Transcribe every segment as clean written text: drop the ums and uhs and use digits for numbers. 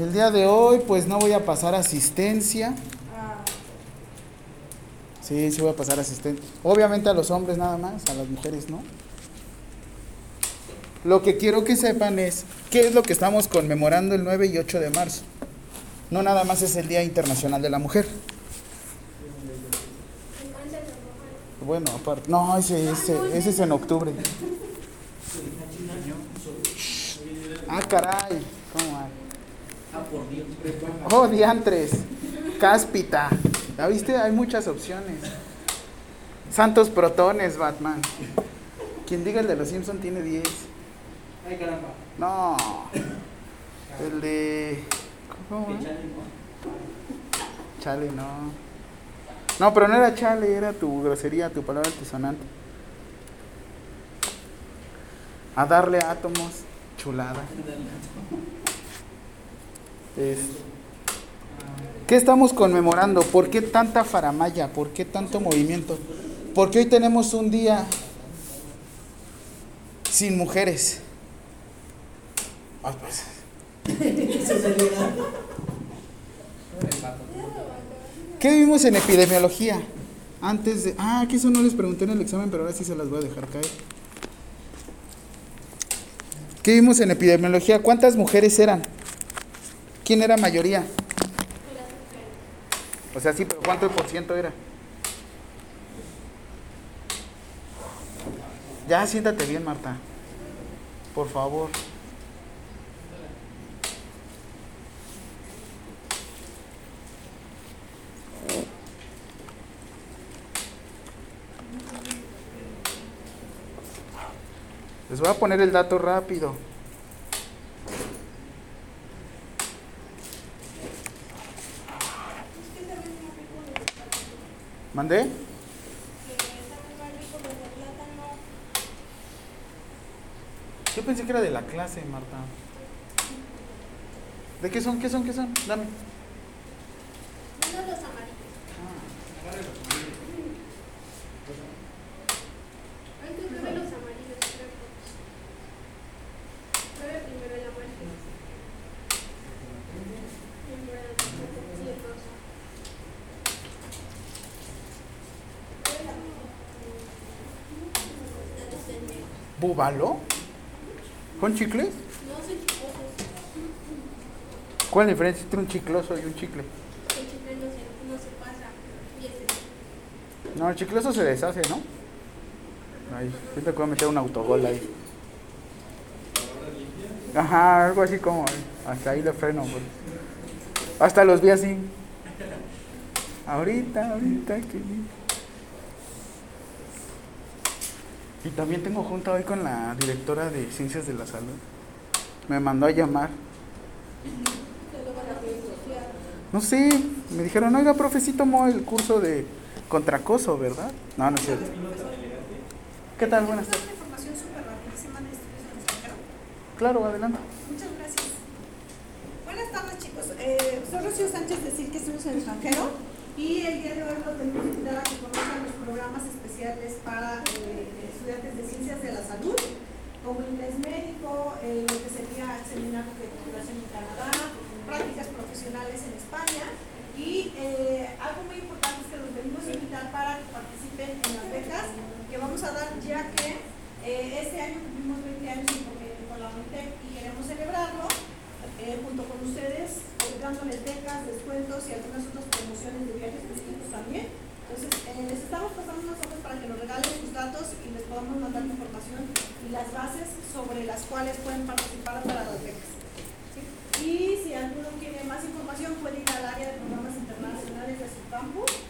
El día de hoy, pues no voy a pasar asistencia. Sí, sí voy a pasar asistencia. Obviamente a los hombres nada más, a las mujeres no. Lo que quiero que sepan es, ¿qué es lo que estamos conmemorando el 9 y 8 de marzo? No nada más es el Día Internacional de la Mujer. Bueno, aparte, no, ese es en octubre. Ah, caray, ¿cómo hay? Oh, diantres, cáspita. ¿Ya viste? Hay muchas opciones. Santos protones, Batman. Quien diga el de los Simpsons tiene 10. Ay, caramba. No. El de... ¿Cómo? Chale, no. No, pero no era chale, era tu grosería, tu palabra altisonante. A darle átomos. Chulada. ¿Qué estamos conmemorando? ¿Por qué tanta faramalla? ¿Por qué tanto movimiento? Porque hoy tenemos un día sin mujeres. Ah, pues. ¿Qué vimos en epidemiología? Antes de... Ah, que eso no les pregunté en el examen, pero ahora sí se las voy a dejar caer. ¿Qué vimos en epidemiología? ¿Cuántas mujeres eran? ¿Quién era mayoría? O sea, sí, pero ¿cuánto por ciento era? Ya, siéntate bien, Marta. Por favor. Les voy a poner el dato rápido. ¿Mandé? Yo pensé que era de la clase, Marta. ¿De qué son? ¿Qué son? ¿Qué son? Dame. Uno de los amarillos. Ay, creo que de los amarillos, creo. Era primero el amarillo. ¿Búbalo? ¿Con chicles? No, son chiclosos. ¿Cuál es la diferencia entre un chicloso y un chicle? El chicle no se pasa. Y ese. No, el chicloso se deshace, ¿no? Ay, siento que voy a meter un autogol ahí. Ajá, algo así como. Hasta ahí le freno, bro. Hasta los vi así. Ahorita, que. Y también tengo junta hoy con la directora de Ciencias de la Salud. Me mandó a llamar. No sé, me dijeron, oiga, profe, sí tomó el curso de contracoso, ¿verdad? No, no es cierto. ¿Qué tal? Buenas tardes. Claro, adelante. Muchas gracias. Buenas tardes, chicos. Soy Rocío Sánchez, decir que estuvimos en el extranjero. Y el día de hoy lo tenemos invitada a que conozcan los programas especiales para estudiantes de ciencias de la salud, como inglés médico, lo que sería el seminario de titulación en Canadá, prácticas profesionales en España, y algo muy importante es que los venimos a invitar para que participen en las becas que vamos a dar, ya que este año cumplimos 20 años con la UNITEC y queremos celebrarlo junto con ustedes, dándoles becas, descuentos y algunas otras promociones de viajes distintos también. Entonces, les estamos pasando nosotros para que nos regalen sus datos y les podamos mandar información y las bases sobre las cuales pueden participar para las becas. ¿Sí? Y si alguno quiere más información, puede ir al área de programas internacionales de su campus.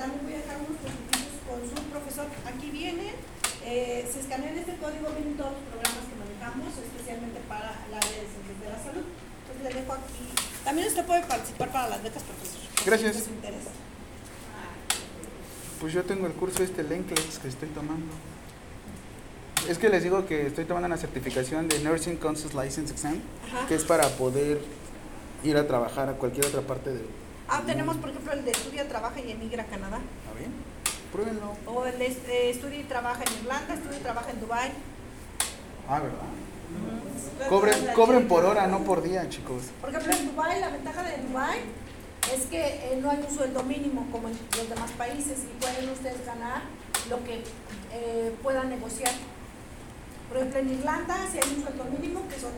También voy a dejar unos contactos con su profesor. Aquí viene, se escanean este código, vienen todos los programas que manejamos, especialmente para el área de ciencias de la salud. Entonces, les dejo aquí. También usted puede participar para las becas, profesor. Gracias. Si les interesa. Pues yo tengo el curso el NCLEX que estoy tomando. Es que les digo que estoy tomando una certificación de Nursing Council License Exam, ajá, que es para poder ir a trabajar a cualquier otra parte del... Ah, tenemos por ejemplo el de estudia, trabaja y emigra a Canadá. Ah, bien, pruébenlo. O el de estudia y trabaja en Irlanda, estudia y trabaja en Dubai. Ah, ¿verdad? Cobren por hora, no por día, chicos. Por ejemplo, en Dubai, la ventaja de Dubai es que no hay un sueldo mínimo como en los demás países y pueden ustedes ganar lo que puedan negociar. Por ejemplo, en Irlanda sí hay un sueldo mínimo que son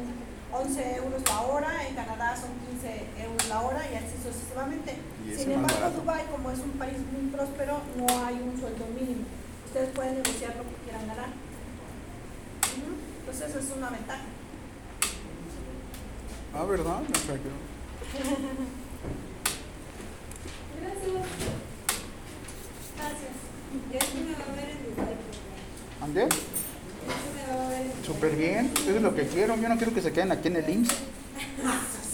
11 euros la hora, en Canadá son 15 euros la hora y así sucesivamente. Sin embargo, Dubái, como es un país muy próspero, no hay un sueldo mínimo. Ustedes pueden negociar lo que quieran ganar. Entonces, eso es una ventaja. Ah, ¿verdad? Perfecto. Gracias. Gracias. Ya se me va a ver en Dubái. ¿Andrés? Súper bien, eso es lo que quiero. Yo no quiero que se queden aquí en el IMSS.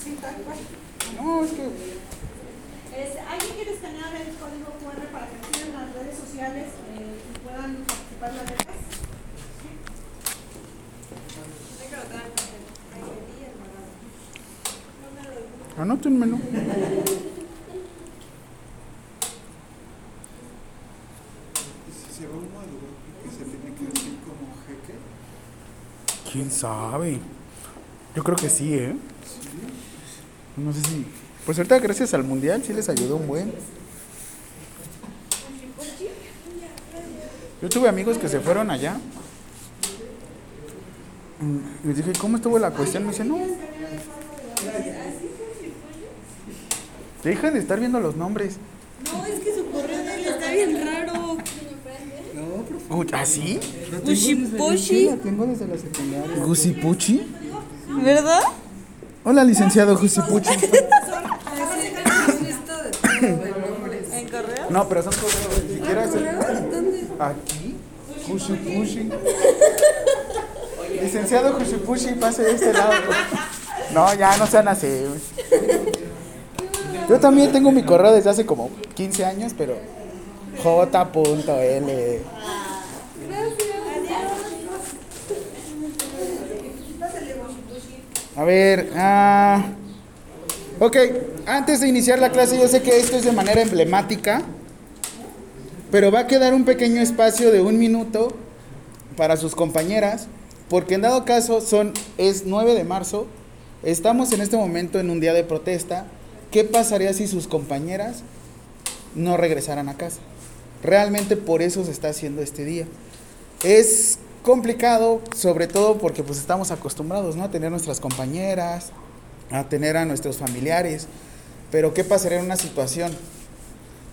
Sí, tal cual. No, es que... ¿Alguien quiere escanear el código QR para que sigan las redes sociales y puedan participar en las redes? Anótenmelo. Si se va uno al lugar que se tiene que decir como jeque. ¿Quién sabe? Yo creo que sí, ¿eh? Sí. No sé si... Pues ahorita gracias al mundial sí les ayudó un buen. Yo tuve amigos que se fueron allá. Y les dije, ¿cómo estuvo la cuestión? Me dice, no. Deja de estar viendo los nombres. No, es que su correo de él está bien raro. ¿Ah, sí? Gusipuchi. La tengo desde la secundaria. ¿Gusipuchi? ¿Verdad? Hola, licenciado Gusipuchi. ¿En correo? No, pero son correos. Ni siquiera es el... ¿Aquí? Gusipuchi. Licenciado Gusipuchi, pase de este lado. No, ya no sean así. Yo también tengo mi correo desde hace como 15 años, pero j.l. A ver, ok, antes de iniciar la clase, yo sé que esto es de manera emblemática, pero va a quedar un pequeño espacio de 1 minuto para sus compañeras, porque en dado caso es 9 de marzo, estamos en este momento en un día de protesta. ¿Qué pasaría si sus compañeras no regresaran a casa? Realmente por eso se está haciendo este día. Es complicado, sobre todo porque pues estamos acostumbrados, ¿no?, a tener nuestras compañeras, a tener a nuestros familiares, pero ¿qué pasaría en una situación?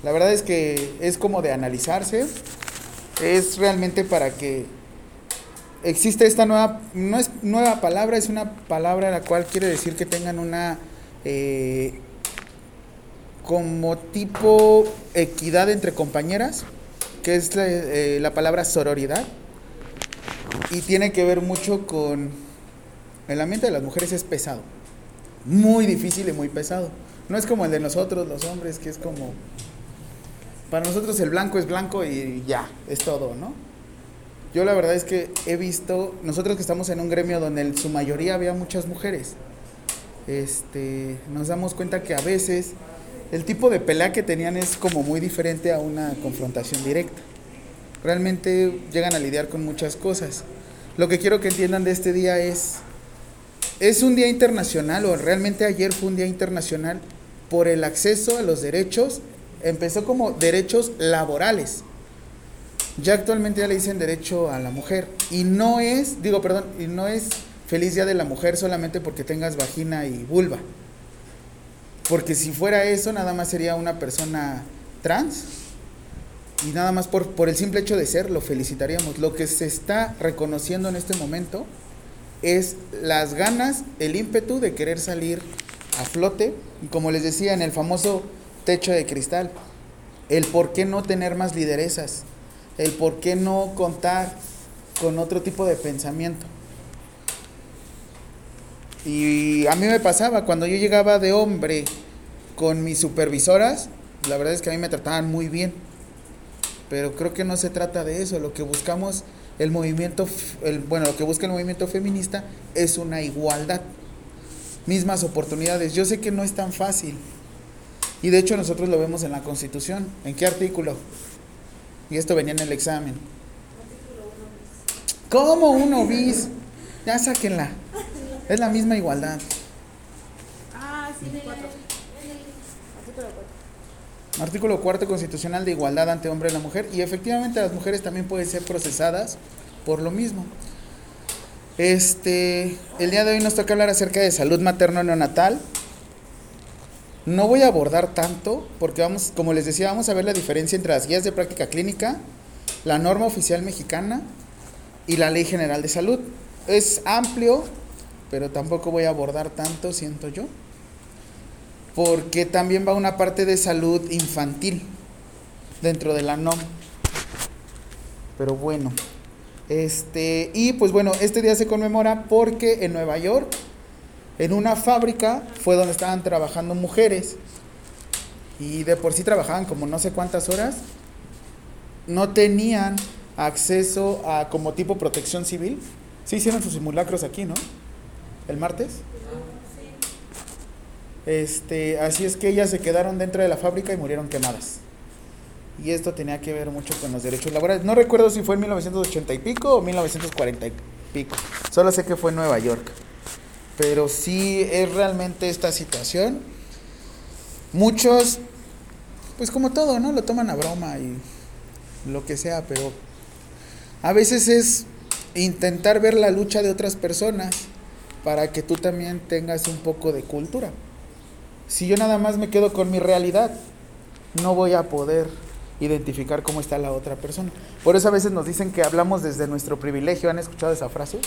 La verdad es que es como de analizarse, es realmente para que exista esta nueva, no es nueva palabra, es una palabra la cual quiere decir que tengan una... como tipo equidad entre compañeras, que es la palabra sororidad, y tiene que ver mucho con el ambiente de las mujeres. Es pesado, muy difícil y muy pesado, no es como el de nosotros los hombres, que es como para nosotros el blanco es blanco y ya, es todo, ¿no? Yo la verdad es que he visto, nosotros que estamos en un gremio donde en su mayoría había muchas mujeres, nos damos cuenta que a veces el tipo de pelea que tenían es como muy diferente a una confrontación directa. Realmente llegan a lidiar con muchas cosas. Lo que quiero que entiendan de este día es un día internacional, o realmente ayer fue un día internacional por el acceso a los derechos. Empezó como derechos laborales. Ya actualmente ya le dicen derecho a la mujer. Y no es feliz día de la mujer solamente porque tengas vagina y vulva. Porque si fuera eso, nada más sería una persona trans, y nada más por el simple hecho de ser, lo felicitaríamos. Lo que se está reconociendo en este momento es las ganas, el ímpetu de querer salir a flote, y como les decía, en el famoso techo de cristal, el por qué no tener más lideresas, el por qué no contar con otro tipo de pensamiento. Y a mí me pasaba, cuando yo llegaba de hombre con mis supervisoras, la verdad es que a mí me trataban muy bien, pero creo que no se trata de eso. Lo que buscamos el movimiento, lo que busca el movimiento feminista es una igualdad, mismas oportunidades. Yo sé que no es tan fácil, y de hecho nosotros lo vemos en la Constitución. ¿En qué artículo? Y esto venía en el examen. Artículo 1 bis. ¿Cómo 1 bis? Ya sáquenla. Es la misma igualdad. Ah, sí, de 4. Artículo 4. Artículo 4 constitucional de igualdad ante hombre y la mujer. Y efectivamente las mujeres también pueden ser procesadas por lo mismo. El día de hoy nos toca hablar acerca de salud materno-neonatal. No voy a abordar tanto porque vamos, como les decía, vamos a ver la diferencia entre las guías de práctica clínica, la norma oficial mexicana y la Ley General de Salud. Es amplio, pero tampoco voy a abordar tanto, siento yo, porque también va una parte de salud infantil dentro de la NOM. Pero bueno, y pues bueno, este día se conmemora porque en Nueva York, en una fábrica, fue donde estaban trabajando mujeres, y de por sí trabajaban como no sé cuántas horas, no tenían acceso a como tipo protección civil. Sí hicieron sus simulacros aquí, ¿no? ¿El martes? Así es que ellas se quedaron dentro de la fábrica y murieron quemadas. Y esto tenía que ver mucho con los derechos laborales. No recuerdo si fue en 1980 y pico o 1940 y pico. Solo sé que fue en Nueva York. Pero sí es realmente esta situación. Muchos, pues como todo, ¿no? Lo toman a broma y lo que sea, pero a veces es intentar ver la lucha de otras personas para que tú también tengas un poco de cultura. Si yo nada más me quedo con mi realidad, no voy a poder identificar cómo está la otra persona. Por eso a veces nos dicen que hablamos desde nuestro privilegio. ¿Han escuchado esa frase?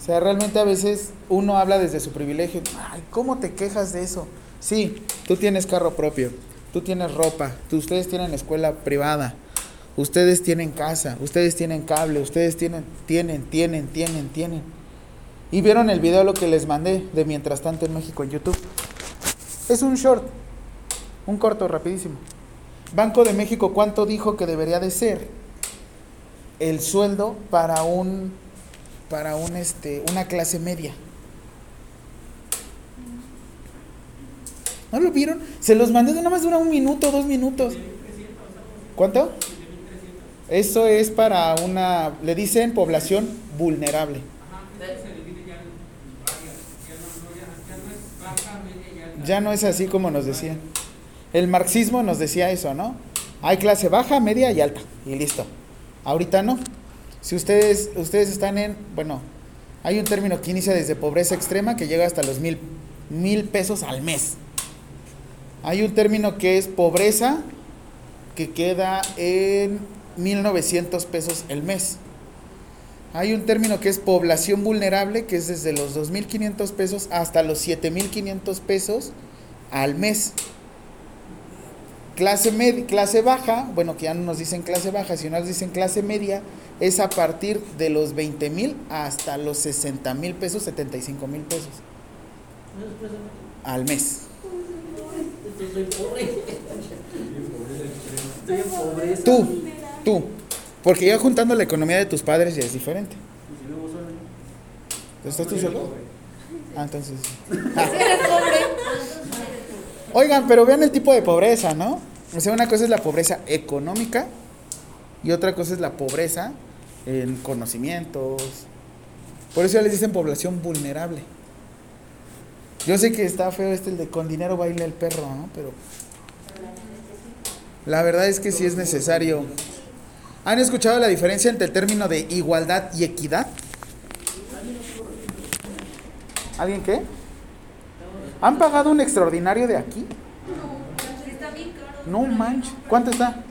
O sea, realmente a veces uno habla desde su privilegio. Ay, ¿cómo te quejas de eso? Sí, tú tienes carro propio, tú tienes ropa, ustedes tienen escuela privada, ustedes tienen casa, ustedes tienen cable, ustedes tienen. Y vieron el video, lo que les mandé de Mientras Tanto en México en YouTube. Es un short, un corto rapidísimo. Banco de México, ¿cuánto dijo que debería de ser el sueldo para una clase media? ¿No lo vieron? Se los mandé, nada más dura 1 minuto, 2 minutos. ¿Cuánto? Eso es para una, le dicen población vulnerable. Ya no es así como nos decían. El marxismo nos decía eso, ¿no? Hay clase baja, media y alta, y listo. Ahorita no. Si ustedes están en, bueno, hay un término que inicia desde pobreza extrema que llega hasta los 1,000 pesos al mes. Hay un término que es pobreza que queda en 1,900 pesos el mes. Hay un término que es población vulnerable, que es desde los 2,500 pesos hasta los 7,500 pesos al mes. Clase baja, bueno, que ya no nos dicen clase baja, sino nos dicen clase media, es a partir de los 20,000 hasta los 60,000 pesos, 75,000 pesos al mes. Tú, porque ya juntando la economía de tus padres ya es diferente. ¿Estás tú solo? Ah, entonces Oigan, pero vean el tipo de pobreza, ¿no? O sea, una cosa es la pobreza económica y otra cosa es la pobreza en conocimientos. Por eso ya les dicen población vulnerable. Yo sé que está feo el de con dinero baila el perro, ¿no? Pero la verdad es que sí es necesario. ¿Han escuchado la diferencia entre el término de igualdad y equidad? ¿Alguien qué? ¿Han pagado un extraordinario de aquí? No, está bien caro. No manches. ¿Cuánto está?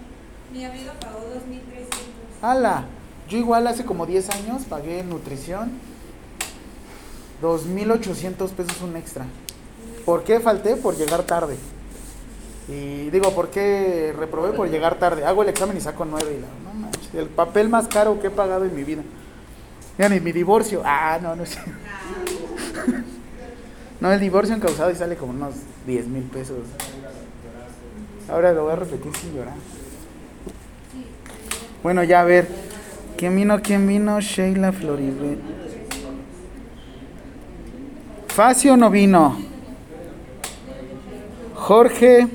Mi amiga pagó 2,300. ¡Hala! Yo igual hace como 10 años pagué nutrición 2,800 pesos un extra. ¿Por qué falté? Por llegar tarde. Y digo, ¿por qué reprobé? Por llegar tarde. Hago el examen y saco 9 y no manches. El papel más caro que he pagado en mi vida. Mira, ni mi divorcio. Ah, no sé. No, el divorcio encausado y sale como unos 10,000 pesos. Ahora lo voy a repetir sin llorar. Bueno, ya a ver. ¿Quién vino? Sheila Floribel. ¿Facio no vino? Jorge.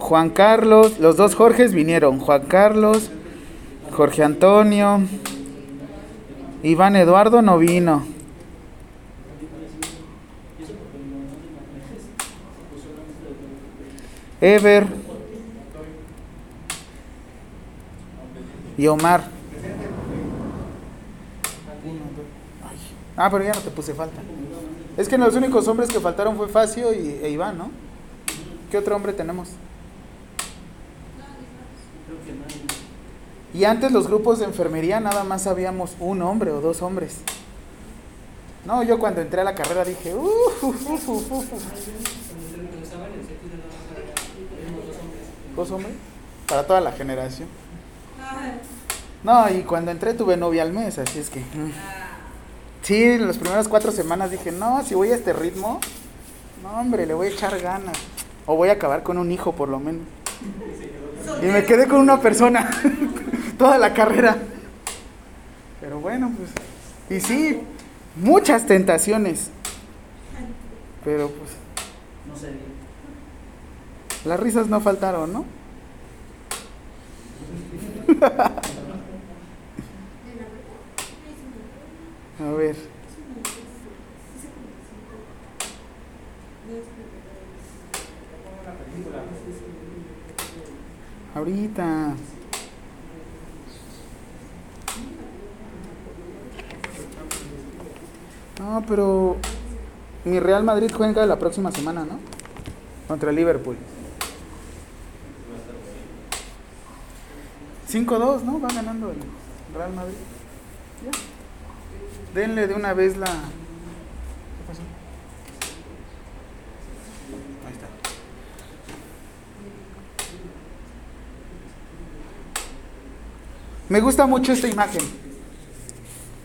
Juan Carlos. Los dos Jorges vinieron. Juan Carlos. Jorge Antonio. Iván Eduardo no vino. Ever y Omar. Ah, pero ya no te puse falta. Es que los únicos hombres que faltaron fue Facio e Iván, ¿no? ¿Qué otro hombre tenemos? Y antes los grupos de enfermería nada más habíamos un hombre o dos hombres. No, yo cuando entré a la carrera dije, ¿dos hombres? Para toda la generación. No, y cuando entré tuve novia al mes, así es que... Sí, en las primeras 4 semanas dije, no, si voy a este ritmo, no hombre, le voy a echar ganas. O voy a acabar con un hijo por lo menos. Y me quedé con una persona toda la carrera. Pero bueno, pues... Y sí, muchas tentaciones. Pero pues... No sé. Las risas no faltaron, ¿no? A ver. Ahorita. No, pero mi Real Madrid juega la próxima semana, ¿no? Contra Liverpool. 5-2, ¿no? Va ganando el Real Madrid. Ya. Denle de una vez la... ¿Qué pasó? Ahí está. Me gusta mucho esta imagen.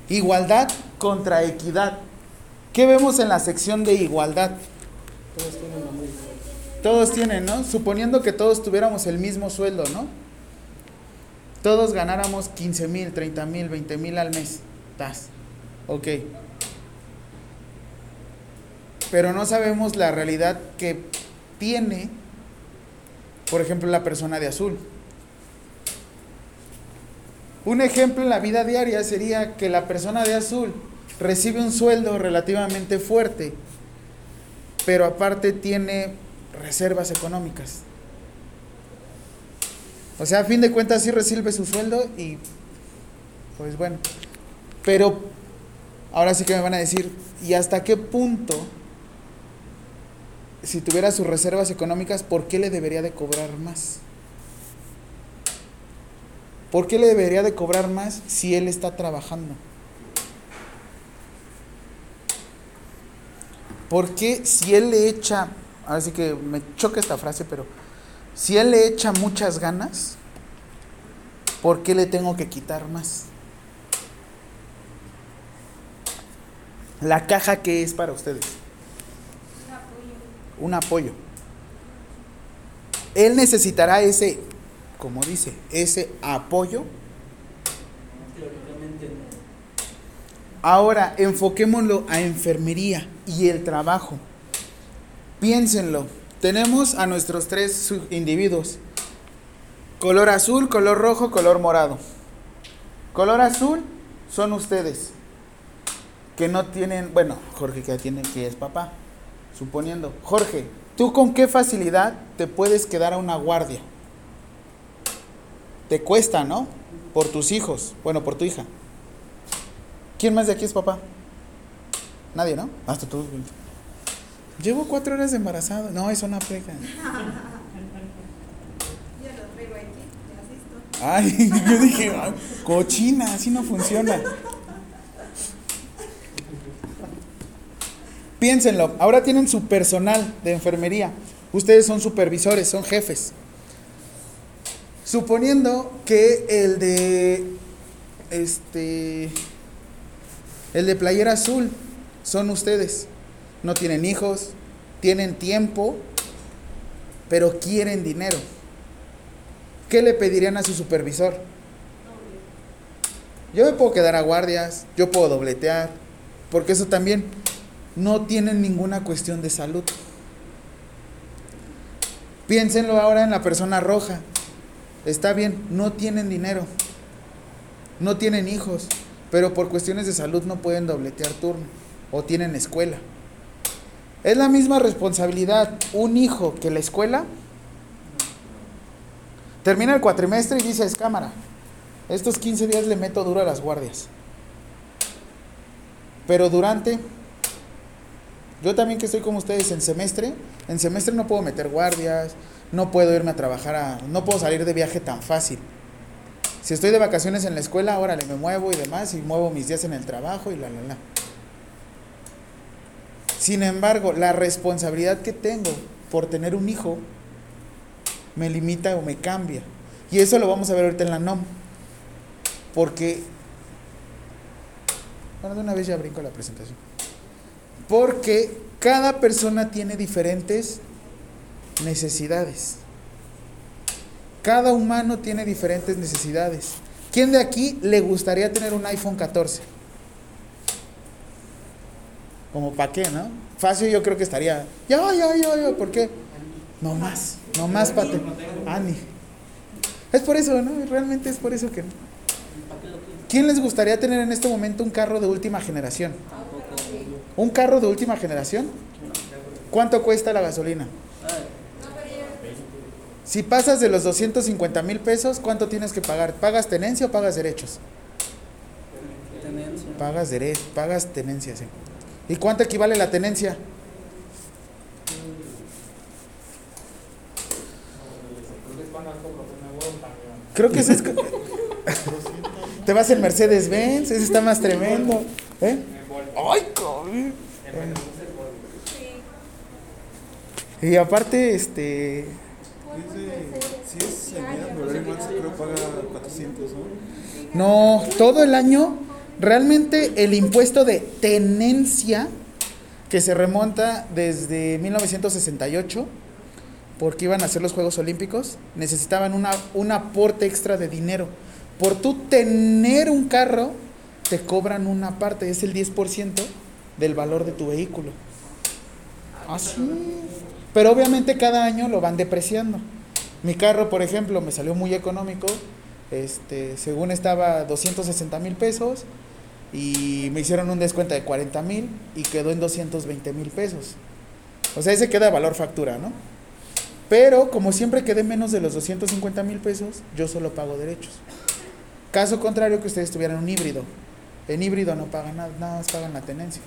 Igualdad contra equidad. ¿Qué vemos en la sección de igualdad? Todos tienen, ¿no? Suponiendo que todos tuviéramos el mismo sueldo, ¿no? Todos ganáramos 15,000, 30,000, 20,000 al mes. Tas. Ok. Pero no sabemos la realidad que tiene, por ejemplo, la persona de azul. Un ejemplo en la vida diaria sería que la persona de azul recibe un sueldo relativamente fuerte, pero aparte tiene reservas económicas. O sea, a fin de cuentas sí recibe su sueldo y pues bueno. Pero ahora sí que me van a decir, ¿y hasta qué punto, si tuviera sus reservas económicas, por qué le debería de cobrar más? ¿Por qué le debería de cobrar más si él está trabajando? ¿Por qué si él le echa, ahora sí que me choca esta frase, pero si él le echa muchas ganas, ¿por qué le tengo que quitar más? La caja, ¿qué es para ustedes? Un apoyo. Él necesitará ese, como dice, ese apoyo. Ahora, enfoquémoslo a enfermería y el trabajo. Piénsenlo. Tenemos a nuestros 3 individuos. Color azul, color rojo, color morado. Color azul son ustedes. Que no tienen, bueno, Jorge que tiene, que es papá, suponiendo. Jorge, ¿tú con qué facilidad te puedes quedar a una guardia? Te cuesta, ¿no? Por tus hijos, bueno, por tu hija. ¿Quién más de aquí es papá? Nadie, ¿no? Hasta tú. Llevo 4 horas de embarazado. No, eso no pega. Yo lo traigo aquí, te asisto. Ay, yo dije, cochina, así no funciona. Piénsenlo, ahora tienen su personal de enfermería. Ustedes son supervisores, son jefes. Suponiendo que el de playera azul son ustedes. No tienen hijos, tienen tiempo, pero quieren dinero. ¿Qué le pedirían a su supervisor? Yo me puedo quedar a guardias, yo puedo dobletear, porque eso también... No tienen ninguna cuestión de salud. Piénsenlo ahora en la persona roja. Está bien, no tienen dinero. No tienen hijos. pero por cuestiones de salud no pueden dobletear turno o tienen escuela. Es la misma responsabilidad un hijo que la escuela. Termina el cuatrimestre y dices, cámara, estos 15 días le meto duro a las guardias. Pero durante, yo también que estoy como ustedes en semestre no puedo meter guardias, no puedo irme a trabajar, no puedo salir de viaje tan fácil. Si estoy de vacaciones en la escuela, órale, me muevo y demás, y muevo mis días en el trabajo y la. Sin embargo, la responsabilidad que tengo por tener un hijo me limita o me cambia. Y eso lo vamos a ver ahorita en la NOM. Porque, bueno, de una vez ya brinco la presentación. Porque cada persona tiene diferentes necesidades. Cada humano tiene diferentes necesidades. ¿Quién de aquí le gustaría tener un iPhone 14? Como para qué, ¿no? Fácil, yo creo que estaría. Yo, ¿por qué? No más, Pate. Ani. Es por eso, ¿no? Realmente es por eso que no. ¿Quién les gustaría tener en este momento un carro de última generación? ¿Un carro de última generación? ¿Cuánto cuesta la gasolina? Si pasas de los 250 mil pesos, ¿cuánto tienes que pagar? ¿Pagas tenencia o pagas derechos? Tenencia. Pagas tenencia, sí. ¿Y cuánto equivale la tenencia? Creo que ese es... Te vas en Mercedes Benz, ese está más tremendo. ¿Eh? ¡Ay, cabrón! Y aparte, Si es señal, creo paga 400, ¿no? No, todo el año, realmente el impuesto de tenencia, que se remonta desde 1968, porque iban a hacer los Juegos Olímpicos, necesitaban un aporte extra de dinero. Por tú tener un carro, te cobran una parte, es el 10% del valor de tu vehículo. Así. Pero obviamente cada año lo van depreciando. Mi carro, por ejemplo, me salió muy económico, según estaba 260 mil pesos y me hicieron un descuento de 40 mil y quedó en 220 mil pesos. O sea, ese queda valor factura, ¿no? Pero como siempre quedé menos de los 250 mil pesos, yo solo pago derechos. Caso contrario que ustedes tuvieran un híbrido. En híbrido no pagan nada, nada más pagan la tenencia.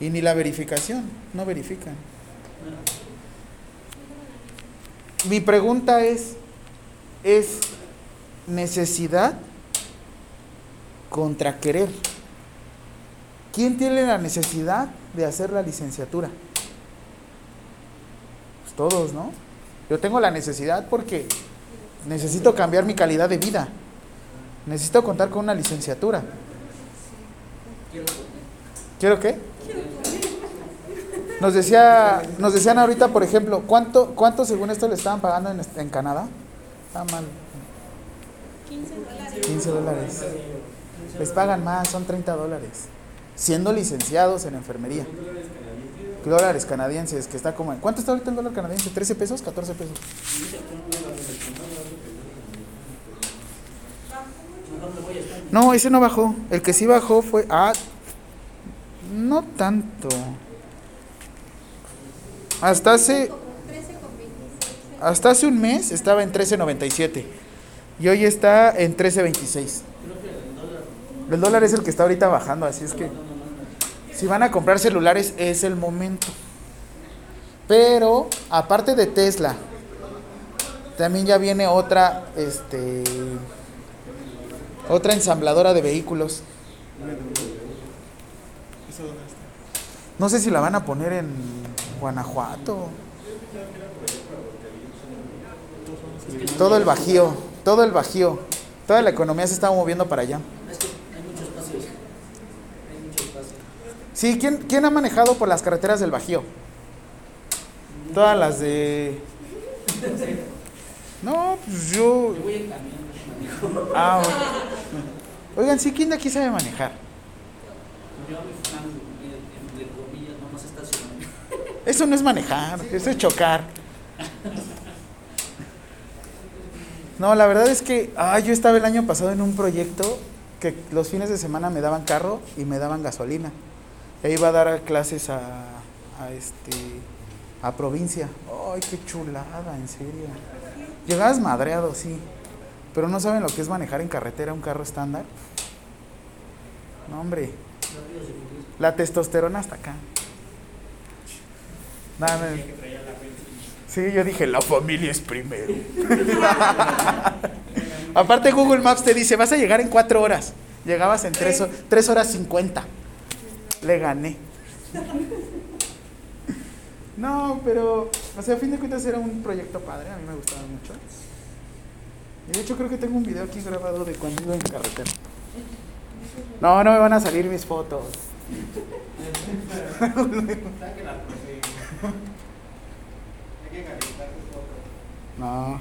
Y ni la verificación, no verifican. Mi pregunta es necesidad contra querer. ¿Quién tiene la necesidad de hacer la licenciatura? Pues todos, ¿no? Yo tengo la necesidad porque necesito cambiar mi calidad de vida. Necesito contar con una licenciatura. ¿Quiero qué? Nos decían ahorita, por ejemplo, ¿cuánto según esto le estaban pagando en Canadá? Está mal. $15. Les pagan más, son $30. Siendo licenciados en enfermería. Dólares canadienses, que está como... ¿Cuánto está ahorita el dólar canadiense? ¿13 pesos? ¿14 pesos? No, ese no bajó. El que sí bajó fue... no tanto. Hasta hace un mes estaba en 13.97. Y hoy está en 13.26. El dólar es el que está ahorita bajando. Así es que si van a comprar celulares es el momento. Pero aparte de Tesla, también ya viene otra... Otra ensambladora de vehículos. No sé si la van a poner en Guanajuato. Todo el Bajío. Toda la economía se está moviendo para allá. Sí, ¿quién ha manejado por las carreteras del Bajío? Todas las de... No, pues yo... Bueno. Oigan, ¿sí quién de aquí sabe manejar? Eso no es manejar, eso es chocar. No, la verdad es que yo estaba el año pasado en un proyecto que los fines de semana me daban carro y me daban gasolina. E iba a dar clases a provincia. ¡Ay, qué chulada, en serio! Llegabas madreado, sí, pero no saben lo que es manejar en carretera un carro estándar. No, hombre. La testosterona hasta acá. Nada, sí, yo dije, la familia es primero. Aparte Google Maps te dice, vas a llegar en 4 horas. Llegabas en 3 horas 50. Le gané. No, pero, o sea, a fin de cuentas era un proyecto padre, a mí me gustaba mucho. Y de hecho creo que tengo un video aquí grabado de cuando iba en carretera. No, no me van a salir mis fotos. No.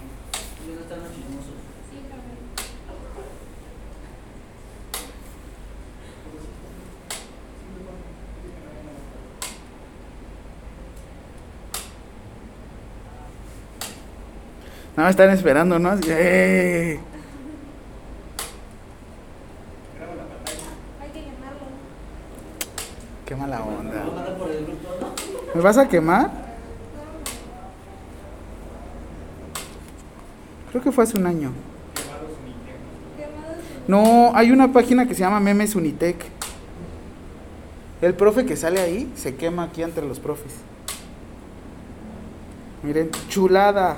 No, están esperando, ¿no? ¡Eh! Graba la pantalla. Hay que quemarlo. Qué mala onda. ¿Me vas a quemar? Creo que fue hace un año. No, hay una página que se llama Memes Unitec. El profe que sale ahí se quema aquí entre los profes. Miren, chulada.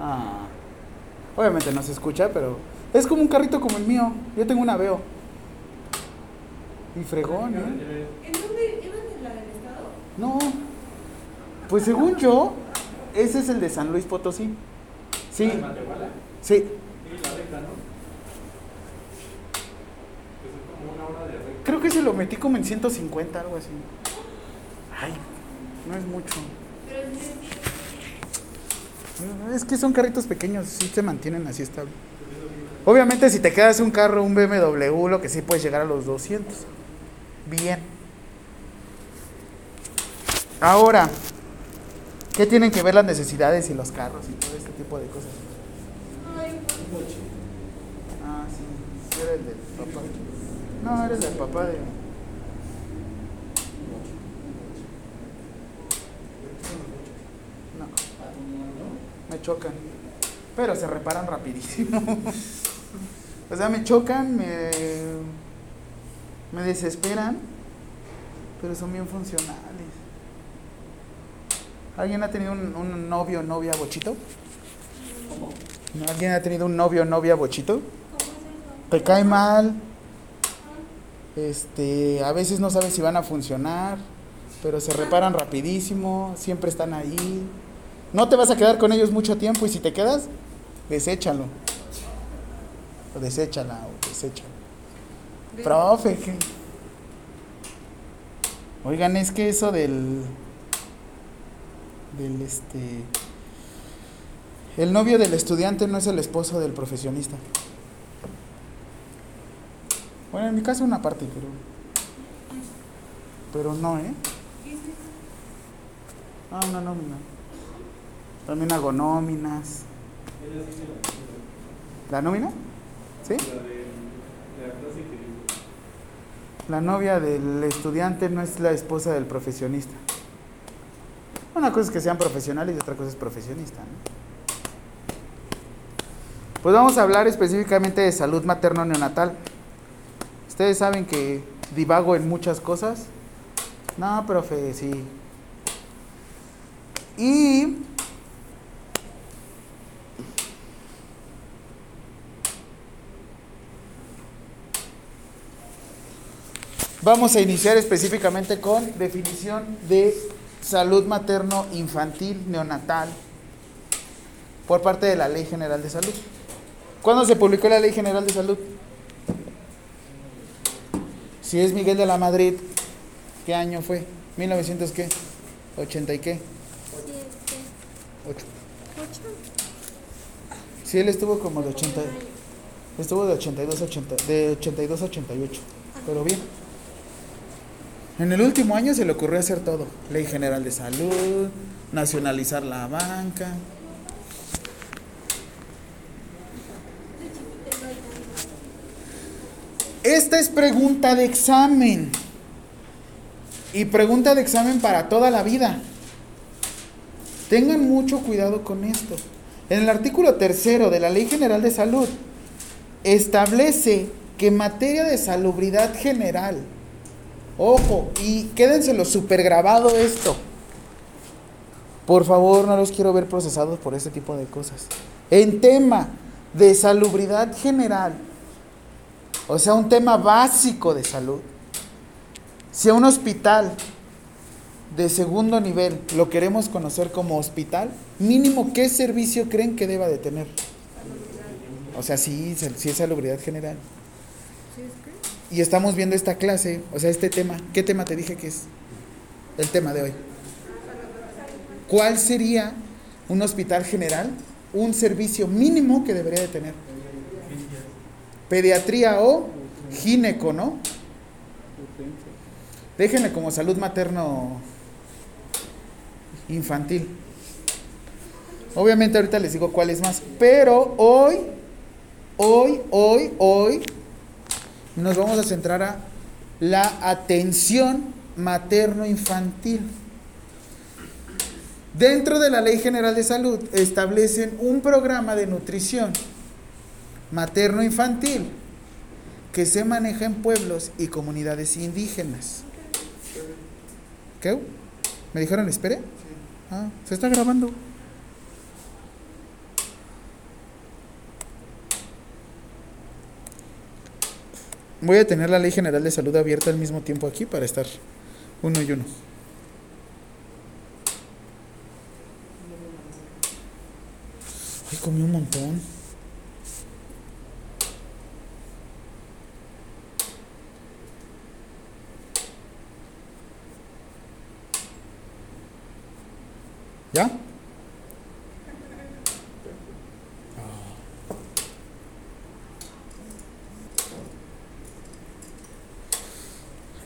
Ah, obviamente no se escucha, pero es como un carrito como el mío. Yo tengo un Aveo. Y fregón, ¿eh? ¿En dónde? ¿En la del estado? No. Pues según yo, ese es el de San Luis Potosí. Sí. ¿La de Matehuala? Sí. ¿Y la recta, no? Pues es como una hora de recta. Creo que se lo metí como en 150, algo así. Ay, no es mucho. Pero es muy... Es que son carritos pequeños, sí se mantienen así estable. Obviamente si te quedas un carro, un BMW, lo que sí puedes llegar a los 200. Bien. Ahora, ¿qué tienen que ver las necesidades y los carros y todo este tipo de cosas? Ah, sí, era el del papá. No, eres el papá de... Me chocan, pero se reparan rapidísimo. O sea, me chocan, me desesperan, pero son bien funcionales. ¿Alguien ha tenido un novio o novia bochito? ¿Cómo? ¿Alguien ha tenido un novio o novia bochito? Te cae mal, a veces no sabes si van a funcionar, pero se reparan rapidísimo, siempre están ahí. No te vas a quedar con ellos mucho tiempo, y si te quedas, deséchalo. O deséchala, o deséchalo. Profe, ¿qué? Oigan, es que eso el novio del estudiante no es el esposo del profesionista. Bueno, en mi caso una parte, pero no, ¿eh? Ah, una nómina. También hago nóminas. ¿La nómina? ¿Sí? La novia del estudiante no es la esposa del profesionista. Una cosa es que sean profesionales y otra cosa es profesionista, ¿no? Pues vamos a hablar específicamente de salud materno-neonatal. Ustedes saben que divago en muchas cosas. No, profe, sí. Y... vamos a iniciar específicamente con definición de salud materno-infantil neonatal por parte de la Ley General de Salud. ¿Cuándo se publicó la Ley General de Salud? Si es Miguel de la Madrid, ¿qué año fue? ¿1900 qué? ¿80 y qué? 8. Sí, él estuvo como de 80. Estuvo de 82 a 80, de 82 a 88, pero bien. En el último año se le ocurrió hacer todo. Ley General de Salud, nacionalizar la banca, Esta es pregunta de examen. Y pregunta de examen para toda la vida. Tengan mucho cuidado con esto. En el artículo 3 de la Ley General de Salud, establece que en materia de salubridad general, ojo, y quédenselo súper grabado esto. Por favor, no los quiero ver procesados por este tipo de cosas. En tema de salubridad general, o sea, un tema básico de salud, si a un hospital de segundo nivel lo queremos conocer como hospital, mínimo, ¿qué servicio creen que deba de tener? O sea, sí es salubridad general. Y estamos viendo esta clase, o sea, este tema. ¿Qué tema te dije que es el tema de hoy? ¿Cuál sería un hospital general? Un servicio mínimo que debería de tener. Pediatría o gineco, ¿no? Déjenme como salud materno infantil. Obviamente ahorita les digo cuál es más, pero hoy nos vamos a centrar a la atención materno infantil. Dentro de la Ley General de Salud establecen un programa de nutrición materno infantil que se maneja en pueblos y comunidades indígenas. ¿Qué? ¿Me dijeron espere? Ah, se está grabando. Voy a tener la Ley General de Salud abierta al mismo tiempo aquí para estar uno y uno. Ay, comí un montón. ¿Ya?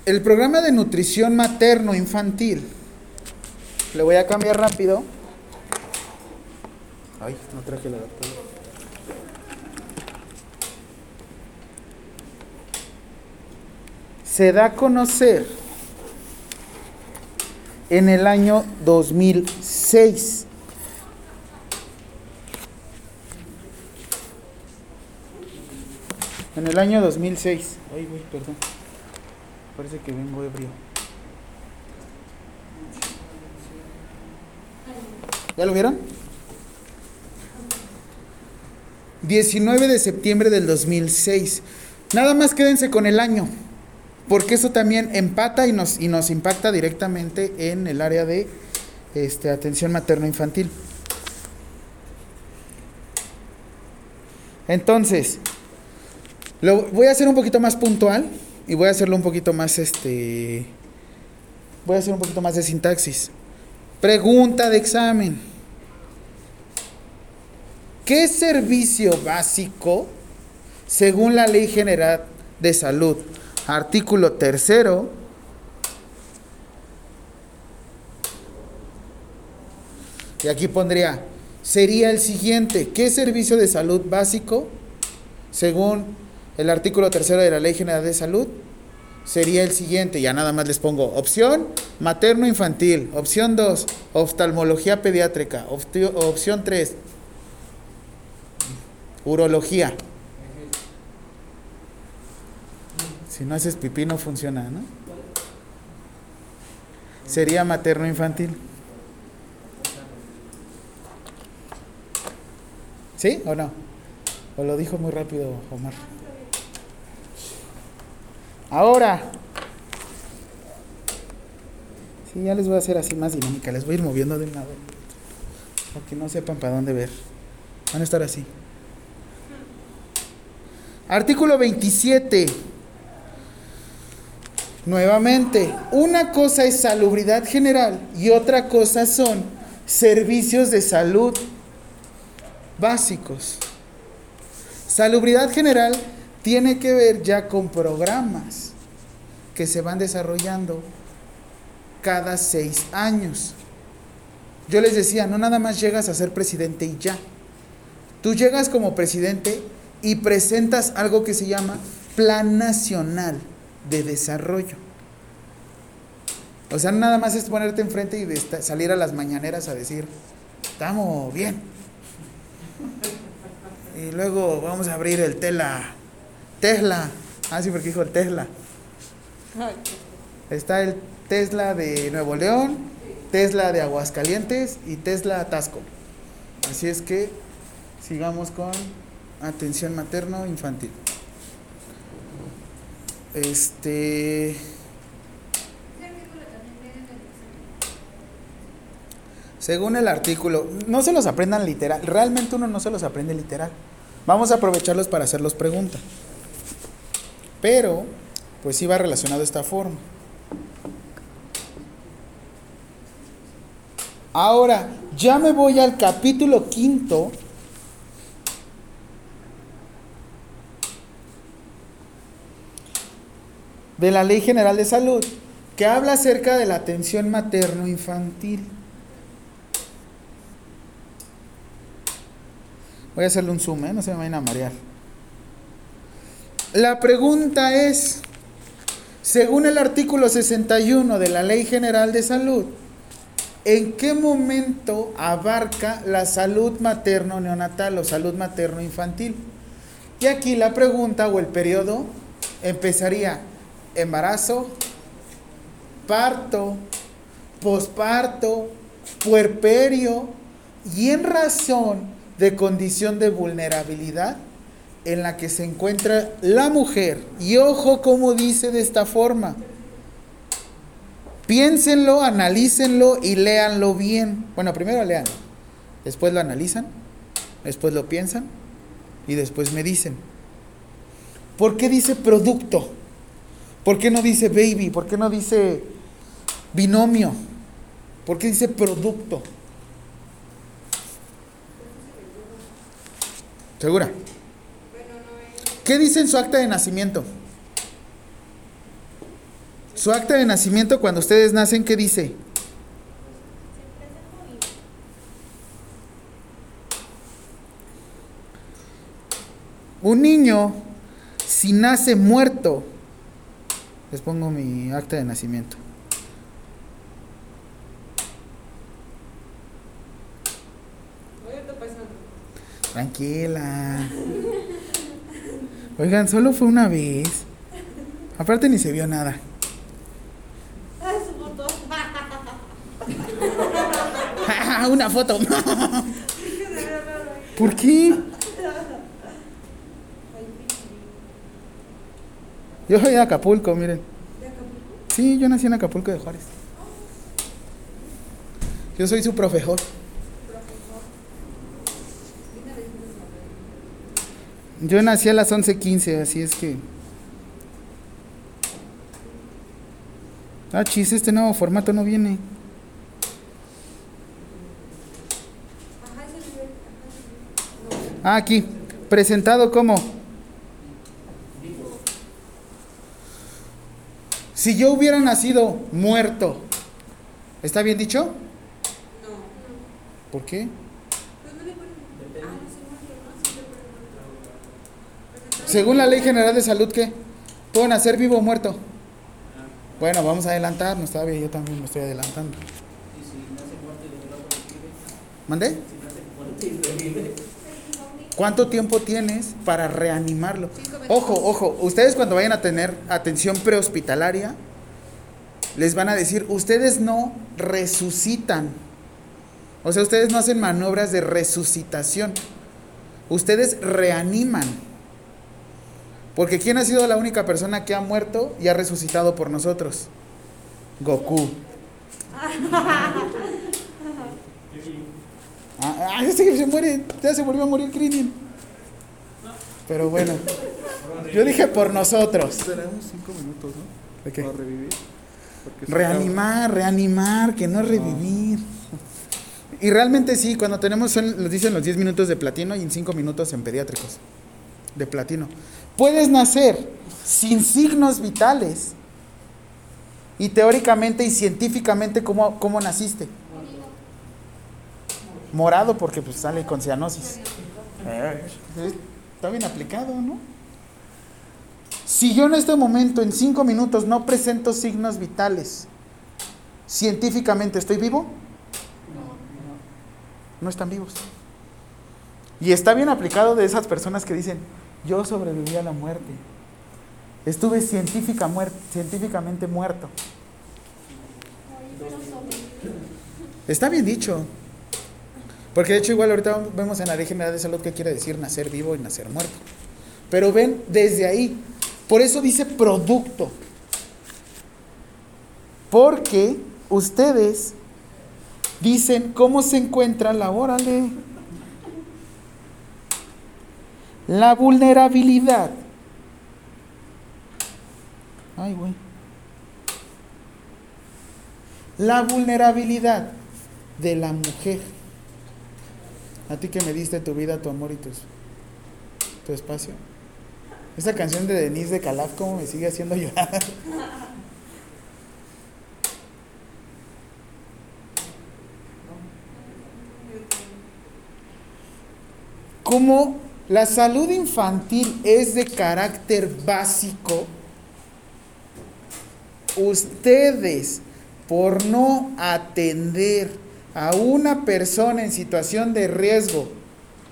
El programa de nutrición materno-infantil, le voy a cambiar rápido. Ay, no traje el adaptador. Se da a conocer en el año 2006. En el año 2006. Ay, güey, perdón. Parece que vengo ebrio. ¿Ya lo vieron? 19 de septiembre del 2006. Nada más quédense con el año, porque eso también empata y nos impacta directamente en el área de atención materno-infantil. Entonces, lo voy a hacer un poquito más puntual. Y voy a hacerlo un poquito más voy a hacer un poquito más de sintaxis. Pregunta de examen. ¿Qué servicio básico, según la Ley General de Salud, artículo 3, y aquí pondría, sería el siguiente? ¿Qué servicio de salud básico, según el artículo 3 de la Ley General de Salud, sería el siguiente? Ya nada más les pongo opción materno-infantil, opción 2, oftalmología pediátrica, opción 3, urología. Si no haces pipí no funciona, ¿no? Sería materno-infantil. ¿Sí o no? O lo dijo muy rápido Omar. Ahora, sí, ya les voy a hacer así más dinámica, les voy a ir moviendo de un lado, para que no sepan para dónde ver. Van a estar así. Artículo 27. Nuevamente, una cosa es salubridad general y otra cosa son servicios de salud básicos. Salubridad general tiene que ver ya con programas que se van desarrollando cada 6 años. Yo les decía, no nada más llegas a ser presidente y ya. Tú llegas como presidente y presentas algo que se llama Plan Nacional de Desarrollo. O sea, nada más es ponerte enfrente y salir a las mañaneras a decir, estamos bien. Y luego vamos a abrir el Tesla. Ah, sí, porque dijo el Tesla. Está el Tesla de Nuevo León, Tesla de Aguascalientes y Tesla Atasco. Así es que sigamos con atención materno-infantil. Según el artículo, no se los aprendan literal, realmente uno no se los aprende literal. Vamos a aprovecharlos para hacerlos preguntas. Pero, pues sí va relacionado de esta forma. Ahora, ya me voy al capítulo 5. De la Ley General de Salud, que habla acerca de la atención materno-infantil. Voy a hacerle un zoom, no se me vayan a marear. La pregunta es, según el artículo 61 de la Ley General de Salud, ¿en qué momento abarca la salud materno-neonatal o salud materno-infantil? Y aquí la pregunta o el periodo empezaría embarazo, parto, posparto, puerperio y en razón de condición de vulnerabilidad en la que se encuentra la mujer. Y ojo cómo dice de esta forma. Piénsenlo, analícenlo y léanlo bien. Bueno, primero léanlo, después lo analizan, después lo piensan y después me dicen. ¿Por qué dice producto? ¿Por qué no dice baby? ¿Por qué no dice binomio? ¿Por qué dice producto? ¿Segura? ¿Qué dice en su acta de nacimiento? Su acta de nacimiento cuando ustedes nacen, ¿qué dice? Un niño, si nace muerto, les pongo mi acta de nacimiento. Tranquila. Oigan, solo fue una vez. Aparte ni se vio nada. Ah, una foto. ¿Por qué? Yo soy de Acapulco, miren. ¿De Acapulco? Sí, yo nací en Acapulco de Juárez. Yo soy su profesor. Yo nací a las 11:15, así es que... Ah, chis, este nuevo formato no viene. Ah, aquí. Presentado como... Si yo hubiera nacido muerto. ¿Está bien dicho? No. ¿Por qué? Según la Ley General de Salud, ¿qué? ¿Puedo nacer vivo o muerto? Bueno, vamos a adelantarnos, está bien, yo también me estoy adelantando. ¿Y si nace muerto y el otro vive? ¿Mandé? Si nace muerto y vive. ¿Cuánto tiempo tienes para reanimarlo? Ojo, ustedes cuando vayan a tener atención prehospitalaria, les van a decir, ustedes no resucitan. O sea, ustedes no hacen maniobras de resucitación. Ustedes reaniman. Porque ¿quién ha sido la única persona que ha muerto y ha resucitado por nosotros? Goku. Ah, ese que se muere, ya se volvió a morir Krillin. Pero bueno, yo dije por nosotros. Esperamos 5 minutos, ¿no? ¿De qué? Para revivir. Reanimar, que no es revivir. Y realmente sí, cuando tenemos, nos dicen los 10 minutos de platino y en 5 minutos en pediátricos. De platino. Puedes nacer sin signos vitales. Y teóricamente y científicamente, ¿cómo naciste? Morado, porque pues sale con cianosis. Está bien aplicado, ¿no? Si yo en este momento, en 5 minutos, no presento signos vitales, ¿científicamente estoy vivo? No están vivos. Y está bien aplicado de esas personas que dicen, yo sobreviví a la muerte. Estuve científicamente muerto. Está bien dicho. Porque de hecho igual ahorita vemos en la Ley General de Salud qué quiere decir nacer vivo y nacer muerto. Pero ven desde ahí. Por eso dice producto. Porque ustedes dicen cómo se encuentra la, órale, la vulnerabilidad. Ay, güey. La vulnerabilidad de la mujer. A ti que me diste tu vida, tu amor y tu espacio. Esa canción de Denise de Calaf, ¿cómo me sigue haciendo llorar? Como la salud infantil es de carácter básico, ustedes, por no atender a una persona en situación de riesgo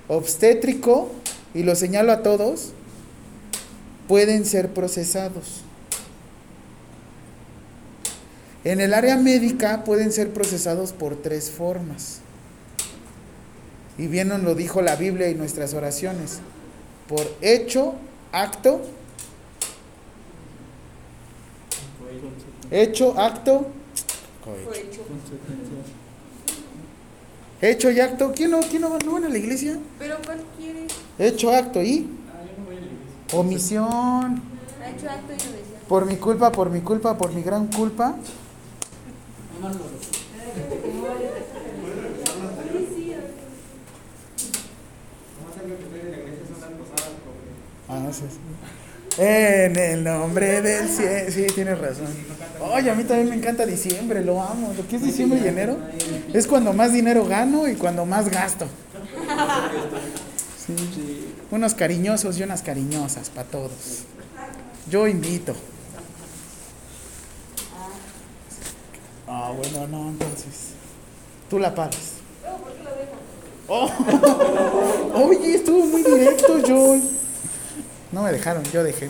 obstétrico, y lo señalo a todos, pueden ser procesados. En el área médica pueden ser procesados por 3 formas. Y bien nos lo dijo la Biblia y nuestras oraciones. Por hecho, acto. Hecho, acto. Cohecho. Hecho y acto. ¿Quién no van a la iglesia? Pero ¿cuál quiere? Hecho, acto y. Yo no voy a la iglesia. Omisión. Hecho, acto y omisión. Por mi culpa, por mi gran culpa. En el nombre del cielo. Sí, tienes razón. Oye, a mí también me encanta diciembre, lo amo. ¿Qué es diciembre y enero? Es cuando más dinero gano y cuando más gasto. Sí. Unos cariñosos y unas cariñosas para todos. Yo invito. Ah, bueno, no, entonces. Tú la pagas. No, ¿por qué la dejo? Oh. Oye, estuvo muy directo, Joel. No me dejaron, yo dejé.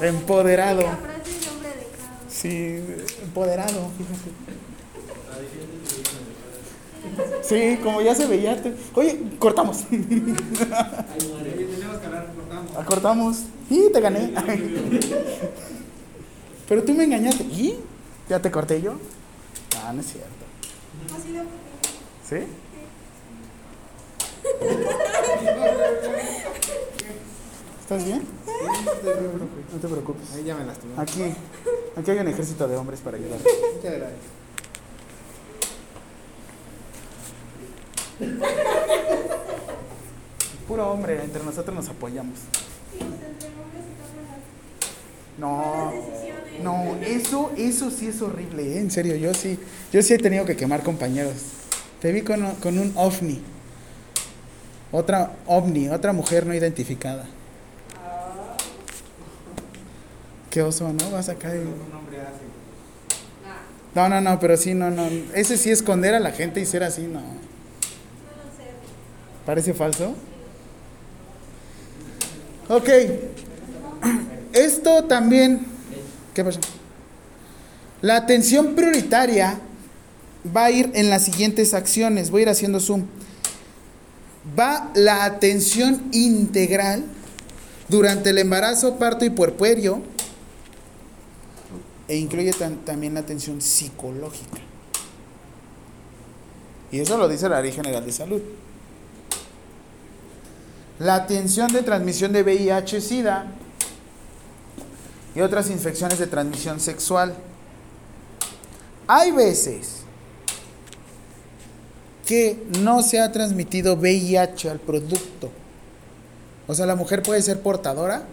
Empoderado. Sí, empoderado, fíjate. Sí, como ya se veía. Oye, cortamos. Cortamos. Y te gané. Pero tú me engañaste. ¿Y? ¿Ya te corté yo? Ah, no es cierto. ¿Sí? ¿Estás bien? No te preocupes. Ahí ya me lastimé. Aquí hay un ejército de hombres para ayudar. Muchas gracias. Puro hombre, entre nosotros nos apoyamos. No, eso sí es horrible, ¿eh? En serio, yo sí he tenido que quemar compañeros. Te vi con un ovni. Otra mujer no identificada. Qué oso, ¿no? Vas acá y... No, pero sí, no. Ese sí esconder a la gente y ser así, no. ¿Parece falso? Ok. Esto también... ¿Qué pasa? La atención prioritaria va a ir en las siguientes acciones. Voy a ir haciendo zoom. Va la atención integral durante el embarazo, parto y puerperio, e incluye también la atención psicológica. Y eso lo dice la Ley General de Salud. La atención de transmisión de VIH, SIDA y otras infecciones de transmisión sexual. Hay veces que no se ha transmitido VIH al producto. O sea, la mujer puede ser portadora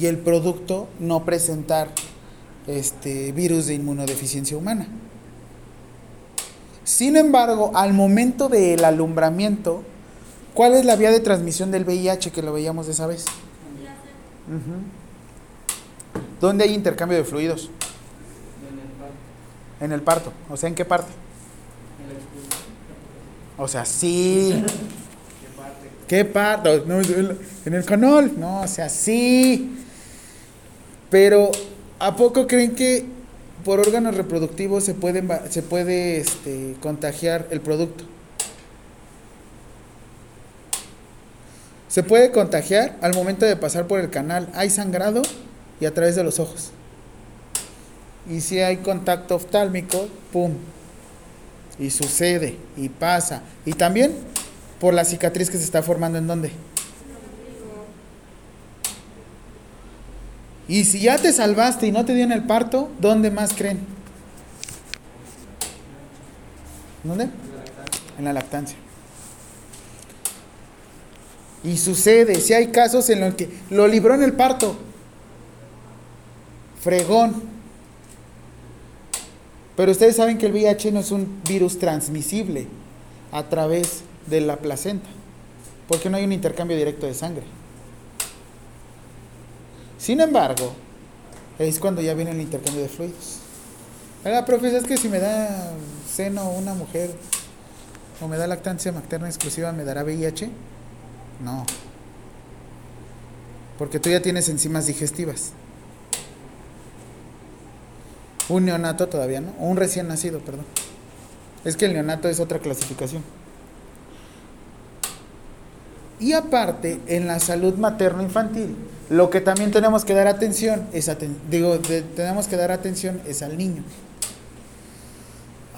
y el producto no presentar virus de inmunodeficiencia humana. Sin embargo, al momento del alumbramiento, ¿Cuál es la vía de transmisión del VIH que lo veíamos de esa vez? Uh-huh. ¿Dónde hay intercambio de fluidos? En el parto. O sea, ¿en qué parte? O sea, sí. ¿Qué parte? No, en el canal. No, o sea, sí. Pero, ¿a poco creen que por órganos reproductivos se puede contagiar el producto? Se puede contagiar al momento de pasar por el canal. Hay sangrado y a través de los ojos. Y si hay contacto oftálmico, ¡pum! Y sucede, y pasa. Y también por la cicatriz que se está formando, ¿en dónde? Y si ya te salvaste y no te dio en el parto, ¿dónde más creen? ¿Dónde? En la lactancia. Y sucede, si hay casos en los que lo libró en el parto, fregón. Pero ustedes saben que el VIH no es un virus transmisible a través de la placenta, porque no hay un intercambio directo de sangre. Sin embargo, es cuando ya viene el intercambio de fluidos. Oiga, profe, es que si me da seno una mujer o me da lactancia materna exclusiva, ¿me dará VIH? No, porque tú ya tienes enzimas digestivas. Un neonato todavía, ¿no? O un recién nacido, perdón. Es que el neonato es otra clasificación. Y aparte, en la salud materno-infantil, lo que también tenemos que dar atención es al niño.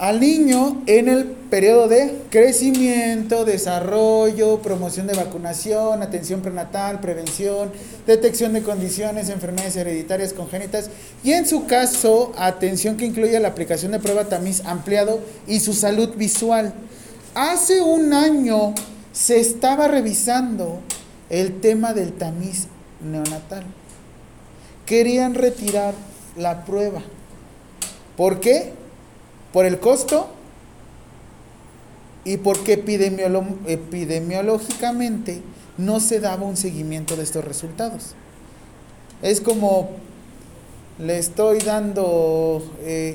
Al niño en el periodo de crecimiento, desarrollo, promoción de vacunación, atención prenatal, prevención, detección de condiciones, enfermedades hereditarias congénitas y en su caso, atención que incluye la aplicación de prueba tamiz ampliado y su salud visual. Hace un año se estaba revisando el tema del tamiz neonatal. Querían retirar la prueba. ¿Por qué? Por el costo y porque epidemiológicamente no se daba un seguimiento de estos resultados. Es como le estoy dando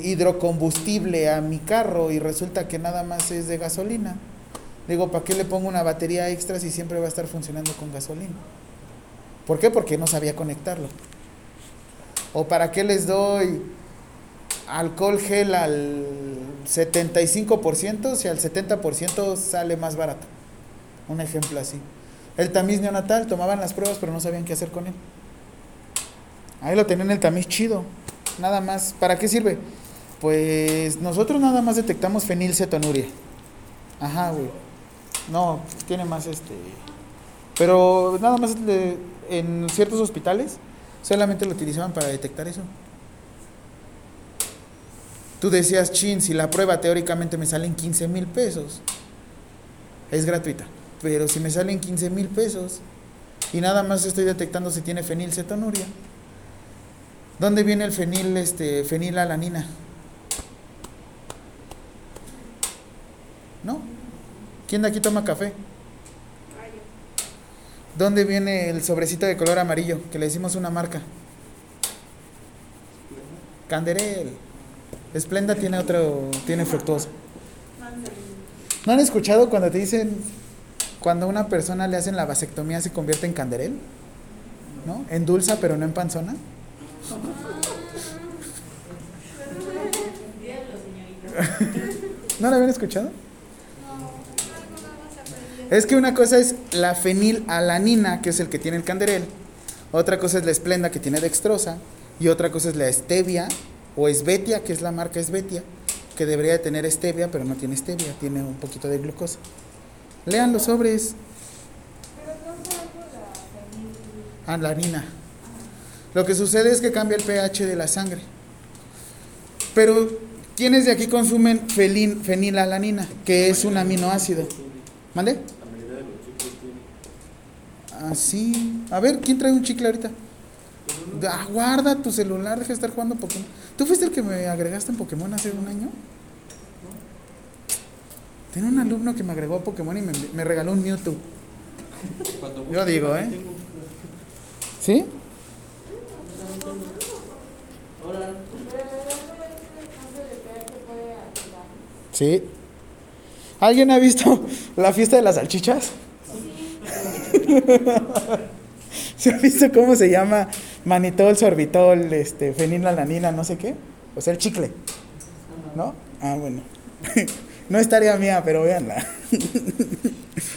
hidrocombustible a mi carro y resulta que nada más es de gasolina. Digo, ¿para qué le pongo una batería extra si siempre va a estar funcionando con gasolina? ¿Por qué? Porque no sabía conectarlo. ¿O para qué les doy alcohol gel al 75%, si al 70% sale más barato? Un ejemplo así. El tamiz neonatal, tomaban las pruebas pero no sabían qué hacer con él. Ahí lo tenían el tamiz chido, nada más. ¿Para qué sirve? Pues nosotros nada más detectamos fenilcetonuria. Ajá, güey. No, tiene más pero nada más en ciertos hospitales solamente lo utilizaban para detectar eso. Tú decías, chin, si la prueba teóricamente me sale en 15,000 pesos, es gratuita, pero si me salen 15,000 pesos y nada más estoy detectando si tiene fenilcetonuria, ¿dónde viene el fenilalanina? ¿No? ¿Quién de aquí toma café? ¿Dónde viene el sobrecito de color amarillo que le decimos una marca? Canderel. Esplenda tiene fructuosa. ¿No han escuchado cuando te dicen, cuando a una persona le hacen la vasectomía se convierte en canderel? ¿No? En dulza, pero no en panzona. ¿No la habían escuchado? Es que una cosa es la fenilalanina, que es el que tiene el canderel. Otra cosa es la esplenda, que tiene dextrosa. Y otra cosa es la stevia, o esbetia, que es la marca esbetia, que debería de tener stevia, pero no tiene stevia, tiene un poquito de glucosa. Lean los sobres. Pero no se hace la harina. Lo que sucede es que cambia el pH de la sangre. Pero ¿quiénes de aquí consumen fenilalanina, que es un aminoácido? ¿Mande? La mayoría de los chicles tienen. Ah, sí. A ver, ¿quién trae un chicle ahorita? Guarda tu celular, deja de estar jugando Pokémon. ¿Tú fuiste el que me agregaste en Pokémon hace un año? Tenía un alumno que me agregó a Pokémon y me regaló un Mewtwo. Yo digo, ¿eh? ¿Sí? Sí. ¿Alguien ha visto la fiesta de las salchichas? Sí. ¿Se ha visto cómo se llama? Manitol, sorbitol, fenilalanina, no sé qué. O sea, el chicle. ¿No? Ah, bueno. No es tarea mía, pero véanla.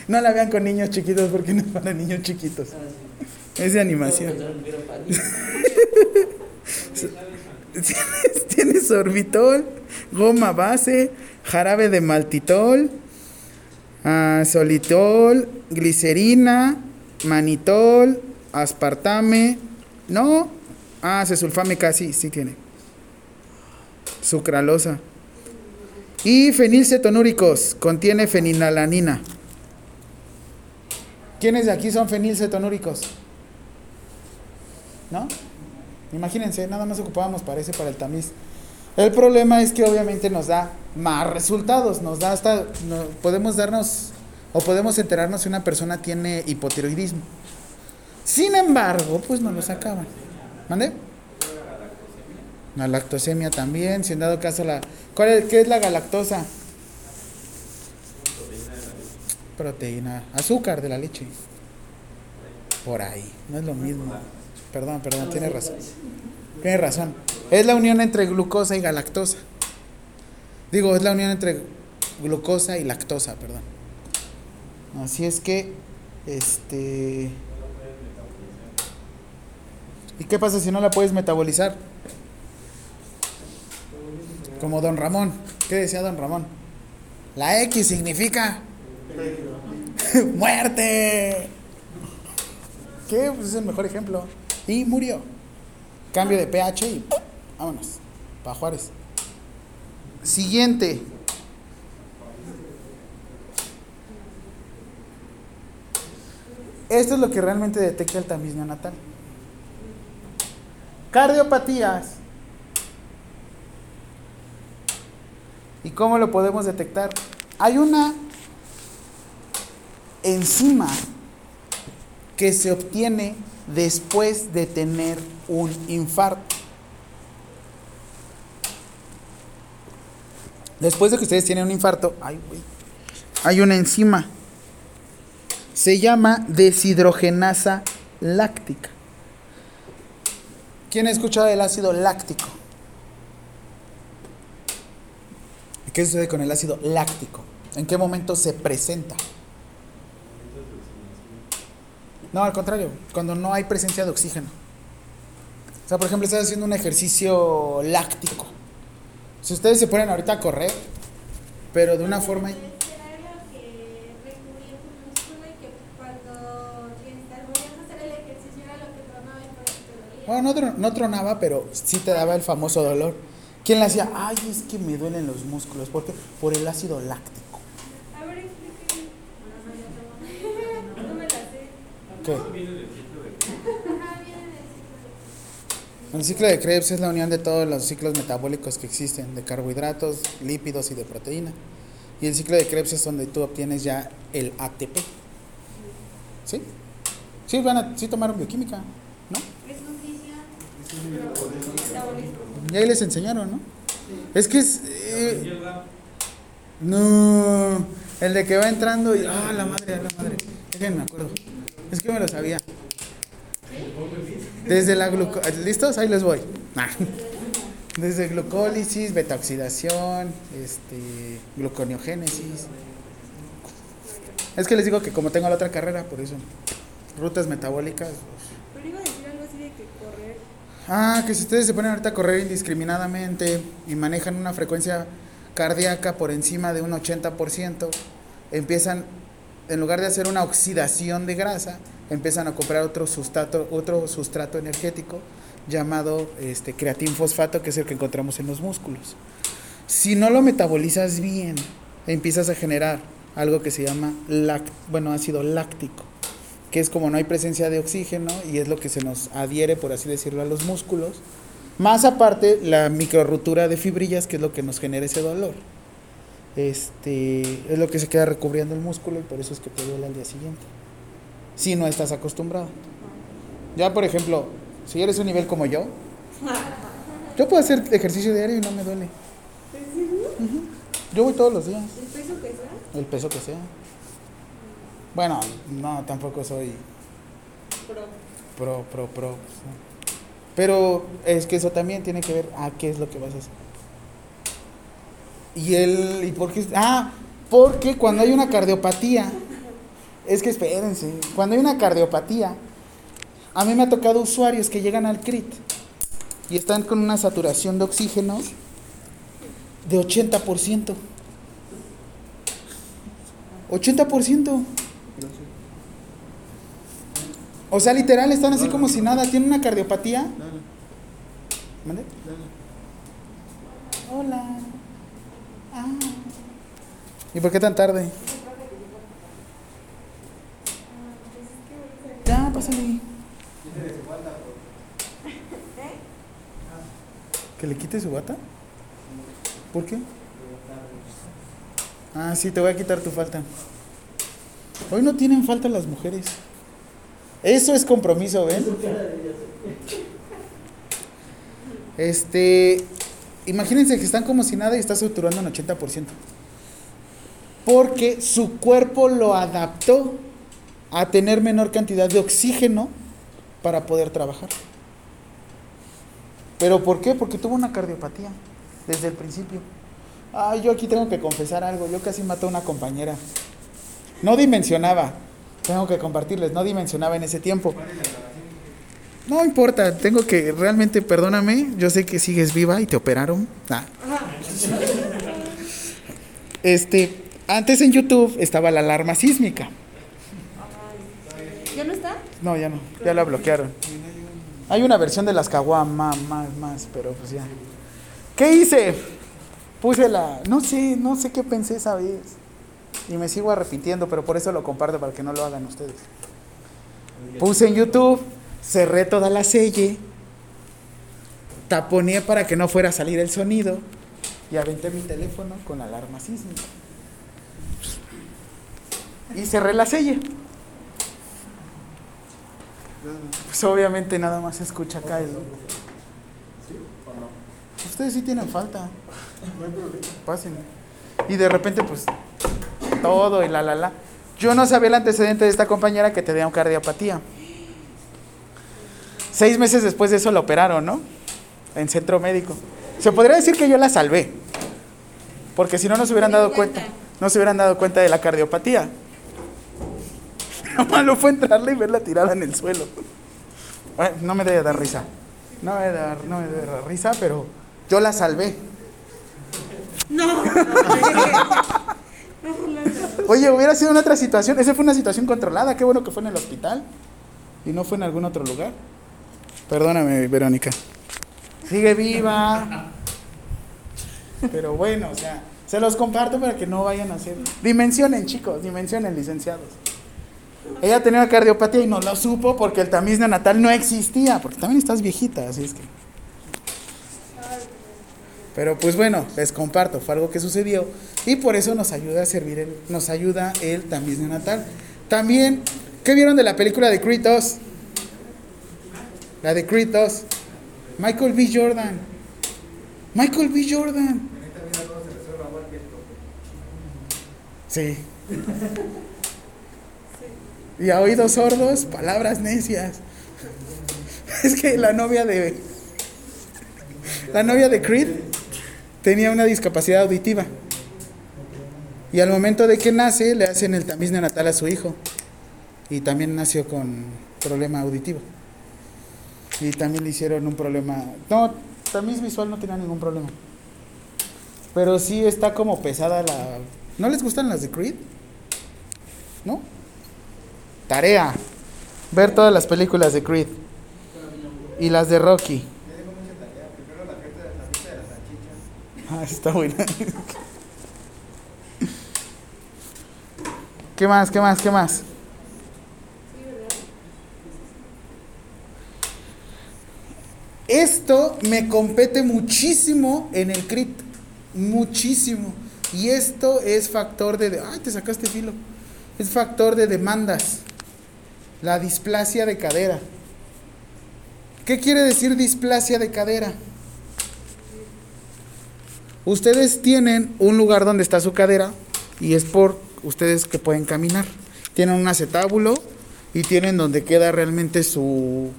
No la vean con niños chiquitos porque no es para niños chiquitos. Es de animación. Tienes sorbitol, goma base, jarabe de maltitol, solitol, glicerina, manitol, aspartame, no, acesulfámica, sí tiene, sucralosa y fenilcetonúricos, contiene fenilalanina. ¿Quiénes de aquí son fenilcetonúricos? ¿No? Imagínense, nada más ocupábamos para el tamiz. El problema es que obviamente nos da más resultados, nos da hasta, podemos darnos o podemos enterarnos si una persona tiene hipotiroidismo. Sin embargo, pues no lo sacaban. ¿Mande? La lactosemia también, si en dado caso la... ¿Qué es la galactosa? Proteína, azúcar de la leche. Por ahí, no es lo mismo. Perdón, tienes razón. Es la unión entre glucosa y galactosa. Es la unión entre glucosa y lactosa, perdón. Así es que, ¿y qué pasa si no la puedes metabolizar? Como don Ramón. ¿Qué decía don Ramón? La X significa muerte. ¿Qué? Pues es el mejor ejemplo. Y murió. Cambio de pH y ¡pum! Vámonos. Pa' Juárez. Siguiente. Esto es lo que realmente detecta el tamiz neonatal. Cardiopatías. ¿Y cómo lo podemos detectar? Hay una enzima que se obtiene después de tener un infarto. Después de que ustedes tienen un infarto, hay una enzima. Se llama deshidrogenasa láctica. ¿Quién ha escuchado del ácido láctico? ¿Qué sucede con el ácido láctico? ¿En qué momento se presenta? No, al contrario, cuando no hay presencia de oxígeno. O sea, por ejemplo, estás haciendo un ejercicio láctico. Si ustedes se ponen ahorita a correr, pero de una forma... Era lo que recubría un músculo y que cuando volvías a hacer el ejercicio era lo que tronaba y por eso te dolía. Bueno, no tronaba, pero sí te daba el famoso dolor. ¿Quién le hacía? Ay, es que me duelen los músculos. ¿Por qué? Por el ácido láctico. ¿Qué? El ciclo de Krebs es la unión de todos los ciclos metabólicos que existen, de carbohidratos, lípidos y de proteína. Y el ciclo de Krebs es donde tú obtienes ya el ATP. ¿Sí? Sí tomaron bioquímica, ¿no? Y ahí les enseñaron, ¿no? Es que es... no, el de que va entrando y... ¡Ah, la madre! Déjenme, me acuerdo. Es que me lo sabía. Desde la glucólisis, ¿listos? Ahí les voy. Desde glucólisis, betaoxidación, gluconeogénesis. Es que les digo que como tengo la otra carrera, por eso. Rutas metabólicas. Pero iba a decir algo así de que correr. Que si ustedes se ponen ahorita a correr indiscriminadamente y manejan una frecuencia cardíaca por encima de un 80%, empiezan... En lugar de hacer una oxidación de grasa, empiezan a comprar otro sustrato energético llamado creatinfosfato, que es el que encontramos en los músculos. Si no lo metabolizas bien, empiezas a generar algo que se llama ácido láctico, que es como no hay presencia de oxígeno y es lo que se nos adhiere, por así decirlo, a los músculos. Más aparte, la microrrotura de fibrillas, que es lo que nos genera ese dolor. Es lo que se queda recubriendo el músculo y por eso es que te duele al día siguiente. si no estás acostumbrado. Ya, por ejemplo, si eres un nivel como yo, yo puedo hacer ejercicio diario y no me duele. Uh-huh. Yo voy todos los días. ¿El peso que sea? El peso que sea. Bueno, no, tampoco soy pro. Pero es que eso también tiene que ver a qué es lo que vas a hacer. ¿Y por qué? Ah, porque cuando hay una cardiopatía, es que espérense, cuando hay una cardiopatía, a mí me ha tocado usuarios que llegan al CRIT y están con una saturación de oxígeno de 80%. 80%. O sea, literal, están así como si nada. Tienen una cardiopatía. ¿Mande? Hola. Ah. ¿Y por qué tan tarde? Ya, pásale. ¿Que le quite su bata? ¿Por qué? Ah, sí, te voy a quitar tu falta. Hoy no tienen falta las mujeres. Eso es compromiso, ¿ven? Imagínense que están como si nada y está saturando en 80%. Porque su cuerpo lo adaptó a tener menor cantidad de oxígeno para poder trabajar. ¿Pero por qué? Porque tuvo una cardiopatía desde el principio. Ay, yo aquí tengo que confesar algo. Yo casi maté a una compañera. No dimensionaba. Tengo que compartirles. No dimensionaba en ese tiempo. No importa. Tengo que... Realmente, perdóname. Yo sé que sigues viva y te operaron. Nah. Antes en YouTube estaba la alarma sísmica. ¿Ya no está? No, ya no. Ya la bloquearon. Hay una versión de las caguamas, más, pero pues ya. ¿Qué hice? Púsela, no sé qué pensé esa vez. Y me sigo arrepintiendo, pero por eso lo comparto, para que no lo hagan ustedes. Puse en YouTube, cerré toda la selle, taponé para que no fuera a salir el sonido, y aventé mi teléfono con alarma sísmica. Y cerré la selle. Pues obviamente nada más se escucha acá el... Ustedes sí tienen falta. Pásenme. Y de repente, pues, todo y la. Yo no sabía el antecedente de esta compañera que tenía una cardiopatía. 6 meses después de eso la operaron, ¿no? En centro médico. Se podría decir que yo la salvé. Porque si no, no se hubieran dado cuenta de la cardiopatía. Lo malo fue entrarla y verla tirada en el suelo. Bueno, no me debe dar risa. No me debe dar risa, pero yo la salvé. No. Oye, hubiera sido una otra situación. Esa fue una situación controlada. Qué bueno que fue en el hospital y no fue en algún otro lugar. Perdóname, Verónica. Sigue viva. Pero bueno, o sea, se los comparto para que no vayan a hacer. Dimensionen, chicos, licenciados. Ella tenía una cardiopatía y no lo supo porque el tamiz neonatal no existía. Porque también estás viejita, así es que. Pero pues bueno, les comparto, fue algo que sucedió y por eso nos ayuda a servir, nos ayuda el tamiz neonatal. También, ¿qué vieron de la película de Creed 2? La de Creed 2. Michael B. Jordan. Sí. Y a oídos sordos, palabras necias. Es que la novia de Creed tenía una discapacidad auditiva. Y al momento de que nace, le hacen el tamiz neonatal a su hijo. Y también nació con problema auditivo. Y también le hicieron un problema... No, tamiz visual no tenía ningún problema. Pero sí está como pesada la... ¿No les gustan las de Creed? ¿No? Tarea. Ver todas las películas de Creed. Y las de Rocky. Ah, está buena. ¿Qué más? Esto me compete muchísimo en el CRIT. Muchísimo. Y esto es factor de... ¡Ay, te sacaste filo! Es factor de demandas. La displasia de cadera. ¿Qué quiere decir displasia de cadera? Ustedes tienen un lugar donde está su cadera y es por ustedes que pueden caminar. Tienen un acetábulo y tienen donde queda realmente su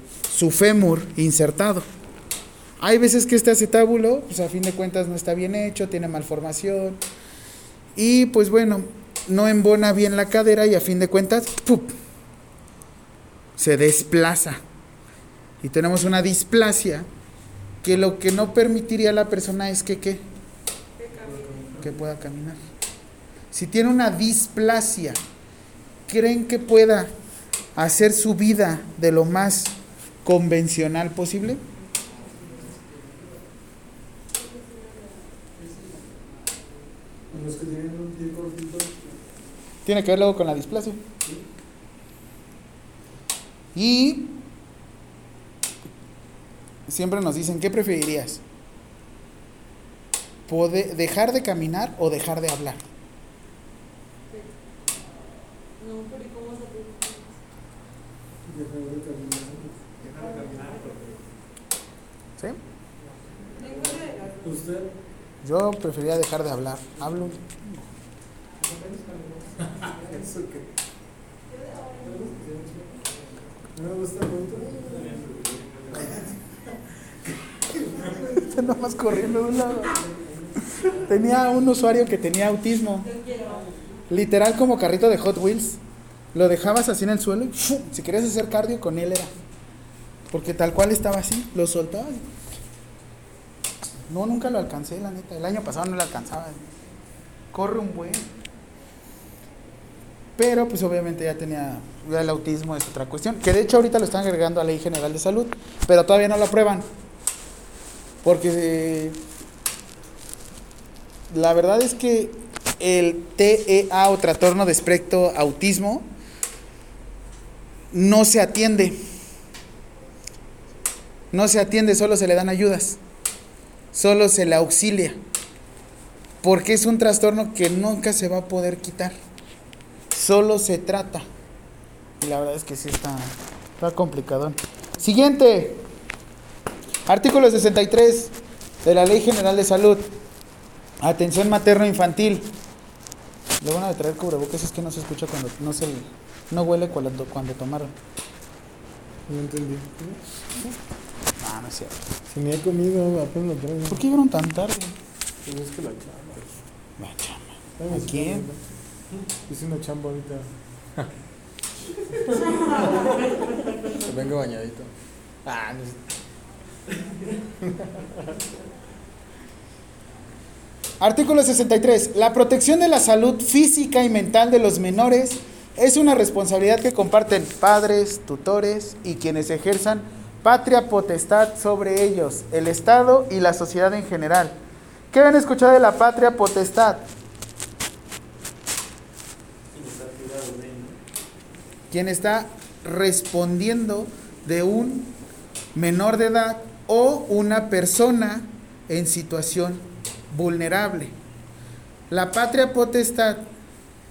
fémur insertado. Hay veces que este acetábulo, pues a fin de cuentas no está bien hecho, tiene malformación y pues bueno, no embona bien la cadera y a fin de cuentas ¡pup!, se desplaza. Y tenemos una displasia que lo que no permitiría a la persona es que ¿qué? Que pueda caminar. Si tiene una displasia, ¿creen que pueda hacer su vida de lo más convencional posible? Tiene que ver luego con la displasia. Y siempre nos dicen, ¿qué preferirías? ¿Dejar de caminar o dejar de hablar? No, pero ¿y cómo se puede? Dejar de caminar. ¿Sí? ¿Usted? Yo preferiría dejar de hablar. Hablo. ¿Eso qué? ¿No me gusta mucho? Está nomás corriendo de un lado. Tenía un usuario que tenía autismo. Literal como carrito de Hot Wheels. Lo dejabas así en el suelo y ¡fum! Si querías hacer cardio con él era. Porque tal cual estaba así, lo soltabas. No, nunca lo alcancé, la neta. El año pasado no lo alcanzaba. Corre un buen. Pero pues obviamente ya el autismo es otra cuestión. Que de hecho ahorita lo están agregando a la Ley General de Salud. Pero todavía no lo aprueban. Porque... la verdad es que el TEA o trastorno de espectro autismo no se atiende. No se atiende, solo se le dan ayudas. Solo se le auxilia. Porque es un trastorno que nunca se va a poder quitar. Solo se trata. Y la verdad es que sí está complicadón. Siguiente. Artículo 63 de la Ley General de Salud. Atención materno-infantil. Le van a traer cubrebocas, es que no se escucha cuando no huele cuando tomaron. No entendí. ¿Sí? No, no es cierto. Si me he comido, apenas lo traigo. ¿Por qué llegaron tan tarde? Pues es que la chamba. La chamba. ¿A quién? Hice una chamba ahorita. Vengo bañadito. Ah, no es... Artículo 63. La protección de la salud física y mental de los menores es una responsabilidad que comparten padres, tutores y quienes ejerzan patria potestad sobre ellos, el Estado y la sociedad en general. ¿Qué han escuchado de la patria potestad? Quien está respondiendo de un menor de edad o una persona en situación vulnerable. La patria potestad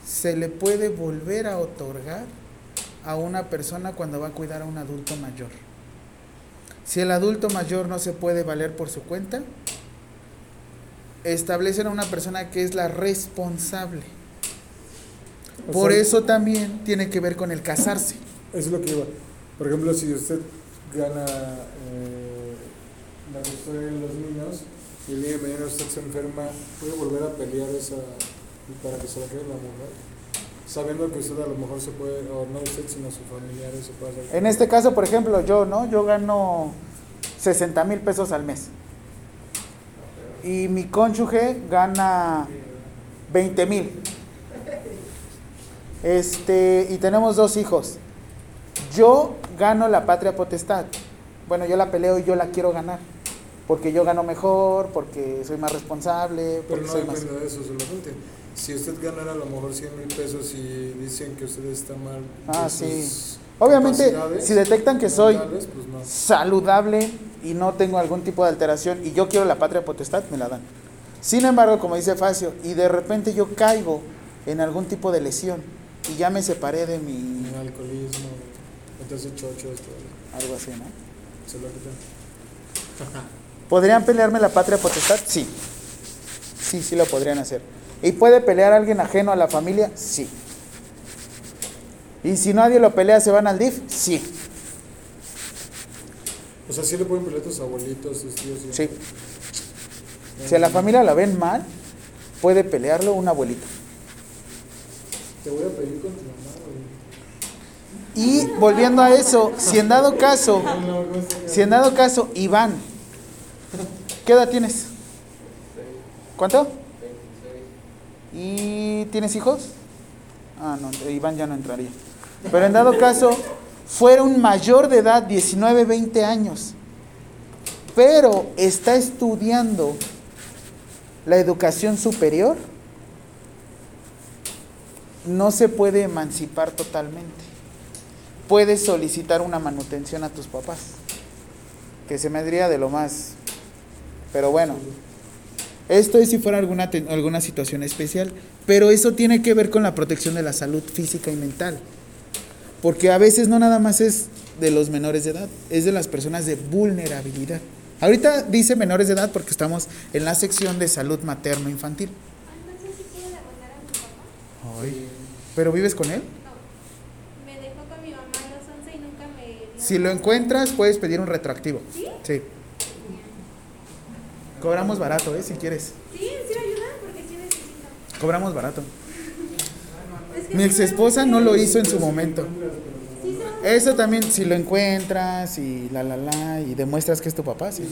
se le puede volver a otorgar a una persona cuando va a cuidar a un adulto mayor. Si el adulto mayor no se puede valer por su cuenta, establecen a una persona que es la responsable. Por eso también tiene que ver con el casarse. Eso es lo que iba. Por ejemplo, si usted gana la custodia de los niños y el día de mañana usted se enferma, ¿puede volver a pelear esa para que se la quede la mujer? Sabiendo que usted a lo mejor se puede, o no usted, sino sus familiares se puede hacer. En este caso, por ejemplo, yo gano 60 mil pesos al mes y mi cónyuge gana 20 mil y tenemos 2 hijos. Yo gano la patria potestad. Bueno, yo la peleo y yo la quiero ganar. Porque yo gano mejor, porque soy más responsable. Pero no depende de eso solamente. Si usted ganara a lo mejor 100 mil pesos y dicen que usted está mal. Ah, sí. Obviamente, si detectan que soy pues no. Saludable y no tengo algún tipo de alteración y yo quiero la patria potestad, me la dan. Sin embargo, como dice Facio, y de repente yo caigo en algún tipo de lesión y ya me separé de mi alcoholismo. Entonces 8-8 es probable. Algo así, ¿no? Se lo quitan. ¿Podrían pelearme la patria potestad? Sí. Sí, sí lo podrían hacer. ¿Y puede pelear alguien ajeno a la familia? Sí. ¿Y si nadie lo pelea, se van al DIF? Sí. O sea, sí le pueden pelear a tus abuelitos, tus tíos. Sí. Sí. Si a la familia la ven mal, puede pelearlo un abuelito. Te voy a pedir con tu mamá, güey. Y volviendo a eso, si en dado caso, Iván, ¿qué edad tienes? ¿Cuánto? 26. ¿Y tienes hijos? Ah, no, Iván ya no entraría. Pero en dado caso, fuera un mayor de edad, 19, 20 años, pero está estudiando la educación superior, no se puede emancipar totalmente. Puedes solicitar una manutención a tus papás, que se me diría de lo más. Pero bueno, esto es si fuera alguna situación especial, pero eso tiene que ver con la protección de la salud física y mental. Porque a veces no nada más es de los menores de edad, es de las personas de vulnerabilidad. Ahorita dice menores de edad porque estamos en la sección de salud materno-infantil. Entonces, ¿sí quiere demandar a mi papá? Ay. ¿Pero vives con él? No. Me dejó con mi mamá a los 11 y nunca me... Si lo encuentras, puedes pedir un retroactivo. ¿Sí? Sí. Cobramos barato, si quieres. Sí, sí ayuda porque sí necesito. Cobramos barato. Mi ex esposa no lo hizo en su momento. Eso también, si lo encuentras y y demuestras que es tu papá, sí.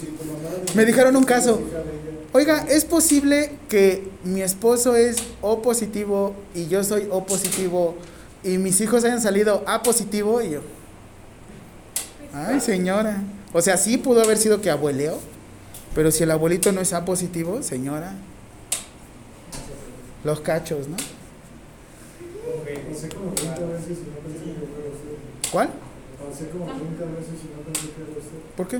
Me dijeron un caso. Oiga, ¿es posible que mi esposo es O positivo y yo soy O positivo y mis hijos hayan salido A positivo? Y yo, ay señora, o sea, sí pudo haber sido que abueleo, pero si el abuelito no es A positivo, señora, los cachos, ¿no? ¿Cuál? ¿Por qué?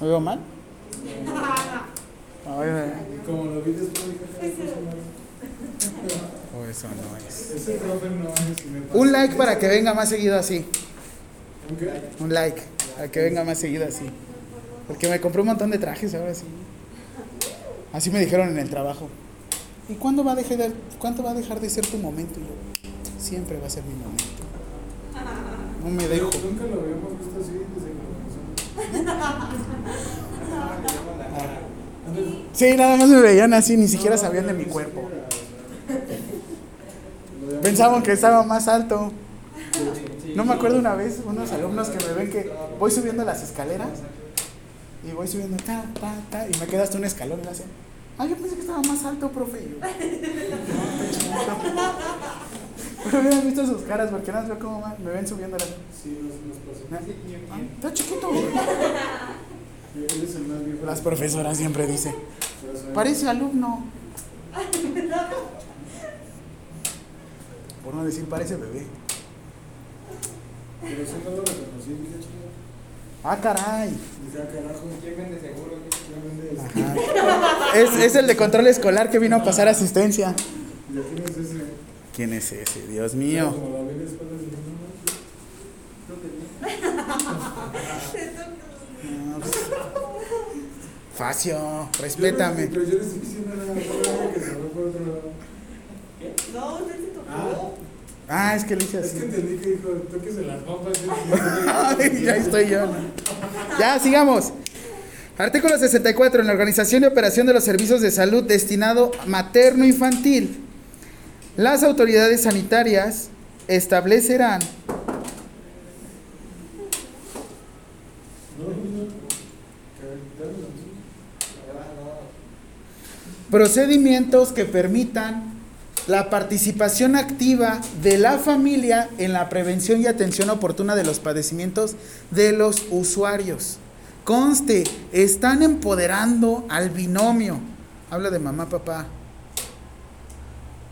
¿Me veo mal? Como lo vi después, o eso no es. Un like para que venga más seguido así. Un like para que venga más seguido así. Porque me compré un montón de trajes ahora sí. Así me dijeron en el trabajo. ¿Y cuándo va a dejar de ser tu momento? Siempre va a ser mi momento. No me dejo. Nunca lo habíamos visto así desde que lo conocimos. Sí, nada más me veían así, ni siquiera sabían de mi cuerpo. Pensaban que estaba más alto. No me acuerdo una vez, unos alumnos que me ven que voy subiendo las escaleras y voy subiendo ta, ta, ta, y me quedo hasta un escalón y hacen. Ah, yo pensé que estaba más alto, profe. Pero hubieran visto sus caras, porque no veo cómo me ven subiendo las. Sí, nos pasó. Está chiquito. Las profesoras siempre dicen, parece alumno. Por no decir parece bebé. Pero eso no lo reconocí, dije chido. ¡Ah, caray! Ajá. Es el de control escolar que vino a pasar asistencia. ¿Quién es ese? Dios mío. No, pues. Facio, respétame. No, usted se tocó. Ah, es que le hice así. Es que entendí que dijo, tóquese las papas. Ya estoy yo. Ya, sigamos. Artículo 64. En la organización y operación de los servicios de salud destinado materno-infantil, las autoridades sanitarias establecerán procedimientos que permitan la participación activa de la familia en la prevención y atención oportuna de los padecimientos de los usuarios. Conste, están empoderando al binomio. Habla de mamá, papá.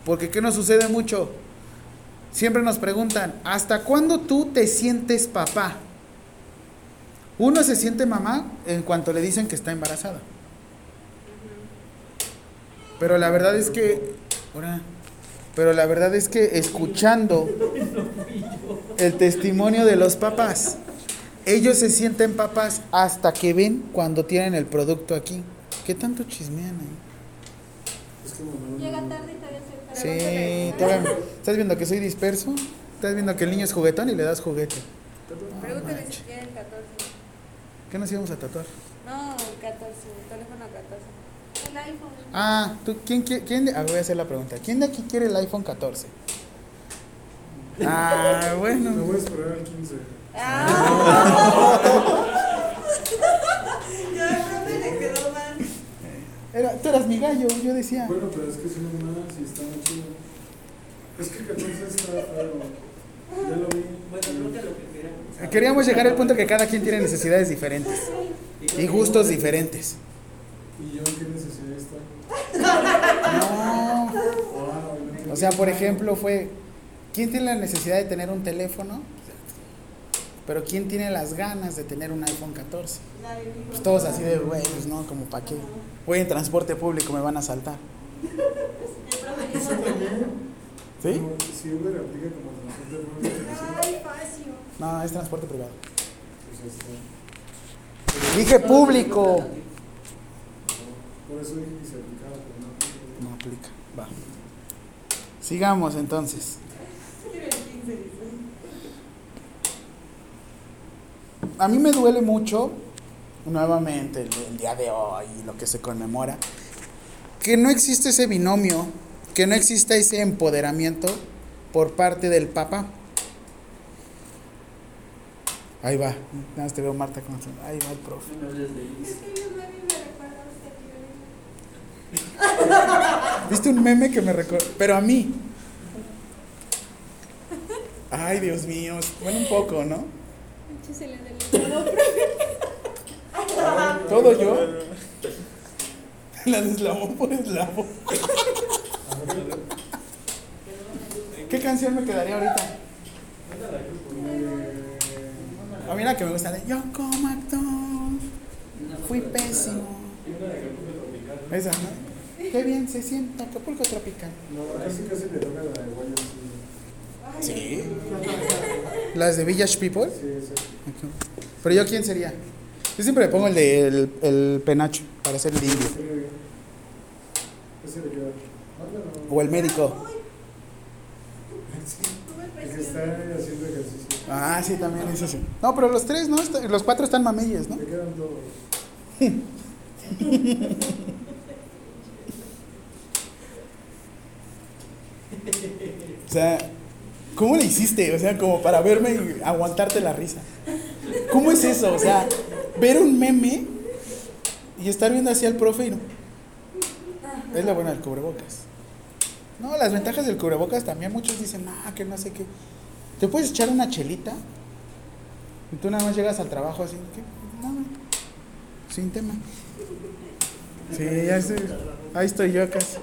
Porque ¿qué nos sucede mucho? Siempre nos preguntan, ¿hasta cuándo tú te sientes papá? Uno se siente mamá en cuanto le dicen que está embarazada. Pero la verdad es que... Ahora... Pero la verdad es que escuchando el testimonio de los papás, ellos se sienten papás hasta que ven cuando tienen el producto aquí. ¿Qué tanto chismean ahí? Es que no. Llega tarde y todavía se... Sí, todavía. ¿Estás viendo que soy disperso? ¿Estás viendo que el niño es juguetón y le das juguete? Pregúntale si quieren 14. ¿Qué nos íbamos a tatuar? No, 14, teléfono 14. El iPhone. Ah, ¿tú quién? Voy a hacer la pregunta. ¿Quién de aquí quiere el iPhone 14? Ah, bueno. Me voy a esperar al 15. Ah. Ya de pronto le quedó mal. Tú eras mi gallo, yo decía. Bueno, pero es que si no más, si está chido. Es que el 14 está raro. Ya lo vi. Bueno, no te lo queríamos. Queríamos llegar al punto que cada quien tiene necesidades diferentes y gustos diferentes. ¿Y yo en qué necesidad está? No. O sea, por ejemplo, fue... ¿Quién tiene la necesidad de tener un teléfono? Pero ¿quién tiene las ganas de tener un iPhone 14? Pues todos así de, güey, pues no, como pa' qué. Voy en transporte público, me van a asaltar. ¿Eso también? ¿Sí? Si Uber aplica como transporte público. Ay, fácil. No, es transporte privado. Dije público. Por eso dije que se aplicaba, pero no aplica. Va. Sigamos entonces. A mí me duele mucho, nuevamente, el día de hoy, lo que se conmemora, que no existe ese binomio, que no exista ese empoderamiento por parte del papá. Ahí va, nada más te veo, Marta, como... Ahí va el profe. ¿Viste un meme que me recuerda? Pero a mí. Ay, Dios mío. Bueno, un poco, ¿no? Todo yo. La deslavó por eslavo. ¿Qué canción me quedaría ahorita? A mí la que me gusta de... Yo como actor fui pésimo. Esa, ¿no? Qué bien se siente Acapulco tropical. No, casi casi le toca la de Guayas. ¿Sí? ¿Las de Village People? Sí. Okay. ¿Pero yo quién sería? Yo siempre le pongo el de el penacho para ser el indio. O el médico. El que está haciendo ejercicio. Ah, sí, también es eso. No, pero los tres, ¿no? Los cuatro están mameyes, ¿no? Me quedan dos. O sea, ¿cómo le hiciste? O sea, como para verme y aguantarte la risa. ¿Cómo es eso? O sea, ver un meme y estar viendo así al profe y no. Es la buena del cubrebocas. No, las ventajas del cubrebocas también. Muchos dicen, ah, que no sé qué. Te puedes echar una chelita y tú nada más llegas al trabajo así, ¿qué? Nada, sin tema. Sí, ya estoy. Ahí estoy yo casi.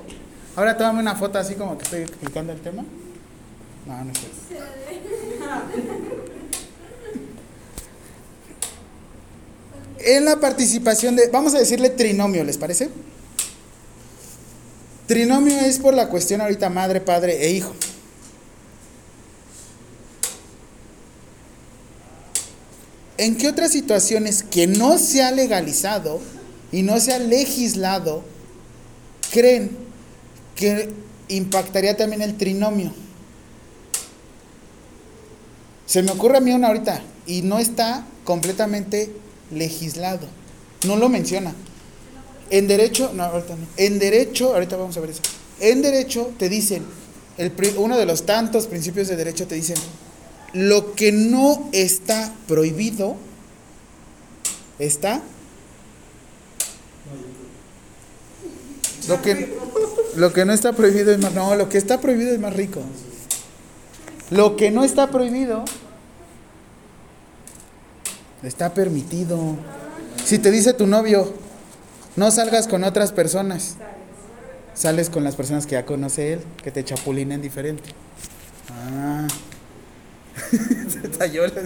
Ahora tómame una foto así como que estoy explicando el tema. No, no sé. En la participación de... Vamos a decirle trinomio, ¿les parece? Trinomio es por la cuestión ahorita madre, padre e hijo. ¿En qué otras situaciones que no se ha legalizado y no se ha legislado creen que impactaría también el trinomio? Se me ocurre a mí una ahorita y no está completamente legislado, no lo menciona. En derecho, no, ahorita no. En derecho, ahorita vamos a ver eso. En derecho te dicen, uno de los tantos principios de derecho te dicen, lo que no está prohibido está... Lo que no está prohibido es más... No, lo que está prohibido es más rico. Lo que no está prohibido está permitido. Si te dice tu novio, no salgas con otras personas, sales con las personas que ya conoce él, que te chapulinen diferente. Ah. Se talló las...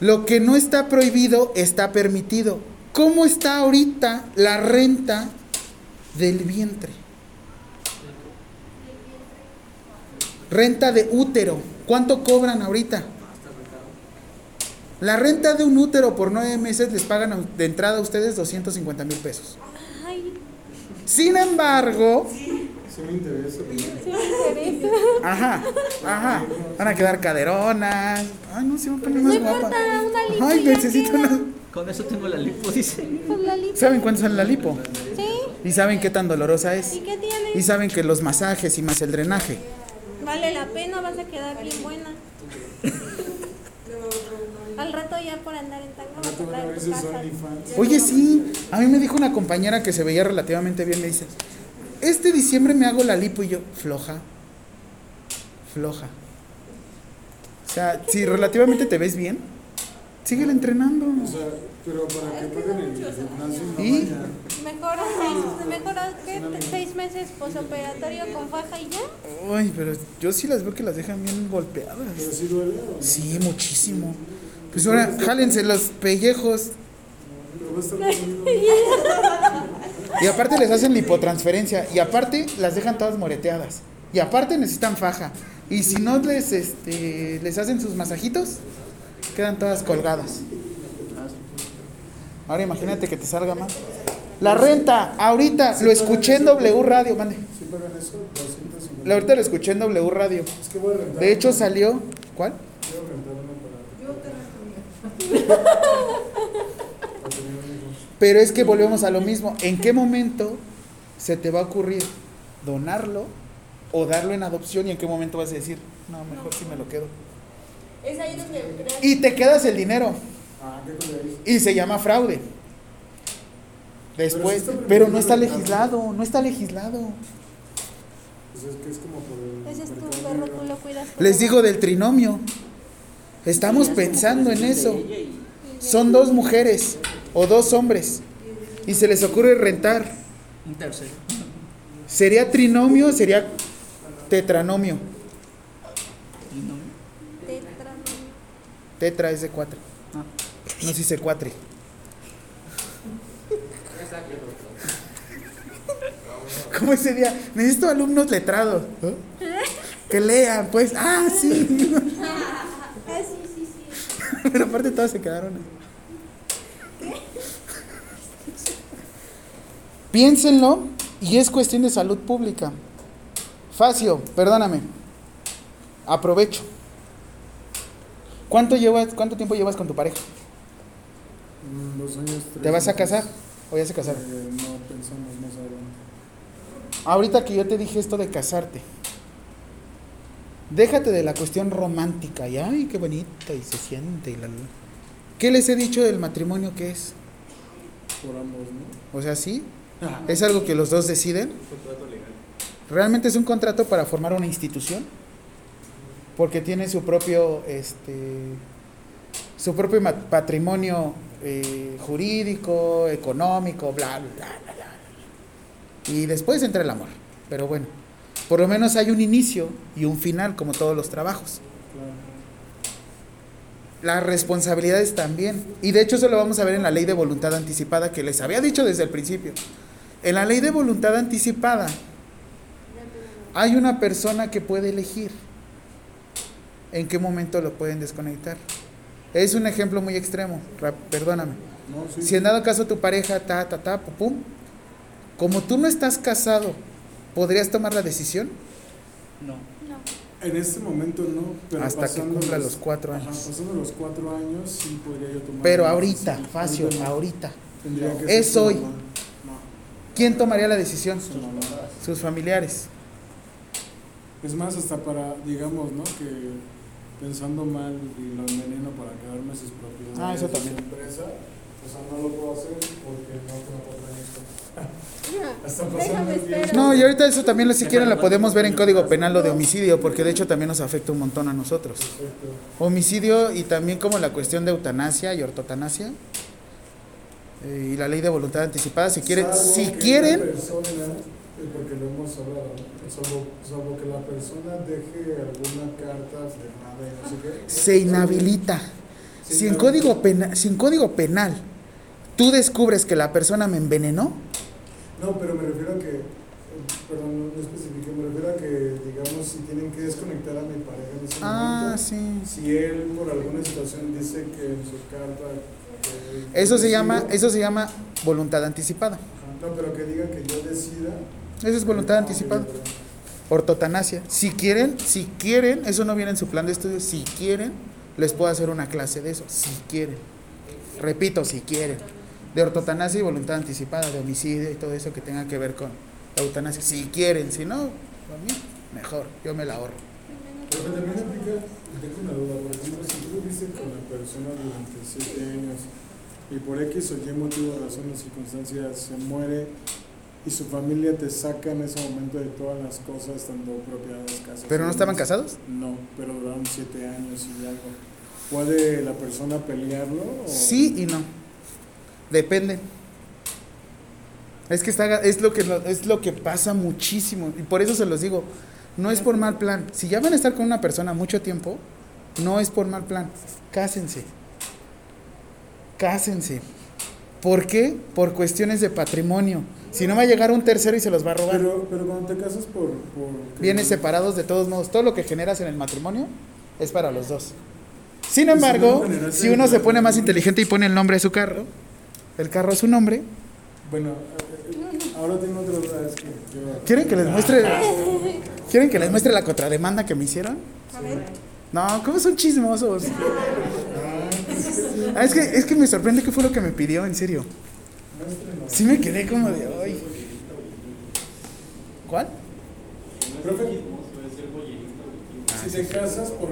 Lo que no está prohibido está permitido. ¿Cómo está ahorita la renta del vientre? Renta de útero. ¿Cuánto cobran ahorita? La renta de un útero por 9 meses les pagan de entrada a ustedes 250 mil pesos. Ay. Sin embargo... Sí. Sí me interesa. Sí me interesa. Ajá, ajá. Van a quedar caderonas. Ay, no, sí, me ponen más guapa. Ay, necesito una... Con eso tengo la lipo, dice. ¿Saben cuánto sale la lipo? Sí. Y saben qué tan dolorosa es. ¿Y qué tiene? Y saben que los masajes y más el drenaje. Vale la pena, vas a quedar bien buena. Al rato ya por andar en tanga. Oye, sí, a mí me dijo una compañera que se veía relativamente bien, me dice, este diciembre me hago la lipo, y yo, floja. O sea, si relativamente te ves bien, síguela entrenando. O sea, pero para qué pagan el gimnasio. ¿Y? Mejor que 6 meses posoperatorio con faja y ya. Ay, pero yo sí las veo que las dejan bien golpeadas. Pero sí duele. Sí, muchísimo. Pues ahora, jálense los pellejos. Y aparte les hacen lipotransferencia. Y aparte las dejan todas moreteadas. Y aparte necesitan faja. Y si no les les hacen sus masajitos, quedan todas colgadas. Ahora imagínate que te salga mal. La renta, ahorita lo escuché en W Radio, mande. Ahorita lo escuché en W Radio. De hecho salió. ¿Cuál? Pero es que volvemos a lo mismo. ¿En qué momento se te va a ocurrir donarlo o darlo en adopción? ¿Y en qué momento vas a decir, no, mejor sí me lo quedo? Es ahí donde... Y te quedas el dinero. Y se llama fraude. Después, pero no está legislado, no está legislado. Les digo del trinomio. Estamos pensando en eso. Son 2 mujeres o 2 hombres y se les ocurre rentar. Un tercero. ¿Sería trinomio o sería tetranomio? Tetra es de 4. No se dice cuatri. Como ese día, necesito alumnos letrados, ¿no? Que lean, pues. Ah, sí. Ah, sí. Pero aparte todas se quedaron ahí. Piénsenlo, y es cuestión de salud pública. Facio, perdóname. Aprovecho. ¿Cuánto tiempo llevas con tu pareja? 2 años, 3. ¿Te vas a casar? ¿O ya se casaron? No, pensamos más adelante. Ahorita que yo te dije esto de casarte, déjate de la cuestión romántica. Y ay, qué bonita, y se siente, y la... ¿Qué les he dicho del matrimonio que es? Por ambos, ¿no? O sea, ¿sí? Ah. ¿Es algo que los dos deciden? Contrato legal. ¿Realmente es un contrato para formar una institución? Porque tiene su propio patrimonio jurídico, económico, bla, bla, bla, bla. Y después entra el amor. Pero bueno, por lo menos hay un inicio y un final, como todos los trabajos. Las responsabilidades también. Y de hecho eso lo vamos a ver en la ley de voluntad anticipada, que les había dicho desde el principio. En la ley de voluntad anticipada hay una persona que puede elegir en qué momento lo pueden desconectar. Es un ejemplo muy extremo, perdóname. No, sí. Si en dado caso tu pareja, pum, como tú no estás casado, ¿podrías tomar la decisión? No. En este momento no, pero hasta que cumpla los 4 años. Ajá, pasando los 4 años, sí podría yo tomar. Pero ahorita, decisión. Fácil, ahorita. No. Que es hoy. No. ¿Quién tomaría la decisión? Sus familiares. Es más, hasta para, digamos, ¿no? Que... pensando mal y lo enveneno para quedarme sus propiedades. Ah, eso también. Empresa, o sea, no lo puedo hacer porque no tengo oportunidad. No, y ahorita eso también, si quieren, la podemos ver en Código Penal, lo de homicidio, porque de hecho también nos afecta un montón a nosotros. Perfecto. Homicidio, y también como la cuestión de eutanasia y ortotanasia, y la ley de voluntad anticipada, si quieren. Porque lo hemos hablado, salvo que la persona deje alguna carta de nada, no sé qué. Se inhabilita. Si en código penal tú descubres que la persona me envenenó. No, pero me refiero a que, digamos, si tienen que desconectar a mi pareja en ese momento, sí. Si él por alguna situación dice que en su carta eso se llama voluntad anticipada. Ajá. No, pero que diga que yo decida, eso es voluntad anticipada. Ortotanasia. Si quieren, eso no viene en su plan de estudio. Si quieren, les puedo hacer una clase de eso. Si quieren, repito, si quieren, de ortotanasia y voluntad anticipada, de homicidio y todo eso que tenga que ver con la eutanasia. Si quieren, si no, a mí, mejor, yo me la ahorro. Pero también aplica, tengo una duda, por ejemplo, si tú viviste con la persona durante 7 años y por X o Y motivo, razón o circunstancia se muere y su familia te saca en ese momento de todas las cosas, tanto propiedades, casas. ¿Pero no estaban casados? No, pero duraron 7 años y algo. ¿Puede la persona pelearlo? O? Sí y no. Depende. Es que es lo que pasa muchísimo, y por eso se los digo, no es por mal plan. Si ya van a estar con una persona mucho tiempo, no es por mal plan. Cásense. ¿Por qué? Por cuestiones de patrimonio. Si no, va a llegar un tercero y se los va a robar. Pero cuando te casas por bienes separados, de todos modos, todo lo que generas en el matrimonio es para los dos. Sin embargo, si uno se pone más inteligente y pone el nombre de su carro, el carro es su nombre. Bueno, ahora tengo otra duda. Es que yo... ¿Quieren que les muestre la contrademanda que me hicieron? A ver. No, ¿cómo son chismosos? Es que me sorprende qué fue lo que me pidió, en serio. Sí me quedé como de hoy. ¿Cuál? Profe, puede ser bollerista. Si te casas por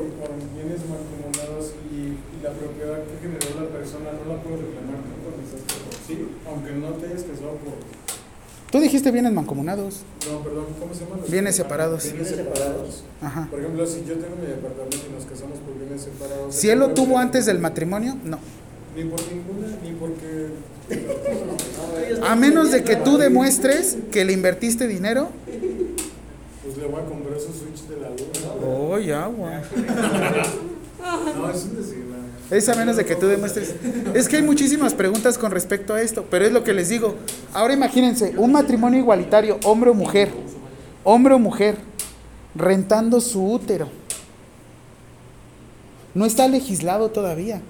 bienes mancomunados y la propiedad que generó la persona no la puedo reclamar, ¿no? Sí, aunque no te hayas casado por... Tú dijiste bienes mancomunados. No, perdón, ¿cómo se llaman? Bienes separados. Ajá. Por ejemplo, si yo tengo mi departamento y nos casamos por bienes separados... Si él lo tuvo antes del matrimonio, no. Ni por ninguna, ni porque... A menos de que tú demuestres que le invertiste dinero. Pues le voy a comprar su Switch de la luna. Oh, ya, güey. No, es un decir. Es a menos de que tú demuestres. Es que hay muchísimas preguntas con respecto a esto, pero es lo que les digo. Ahora imagínense, un matrimonio igualitario, hombre o mujer, rentando su útero. No está legislado todavía.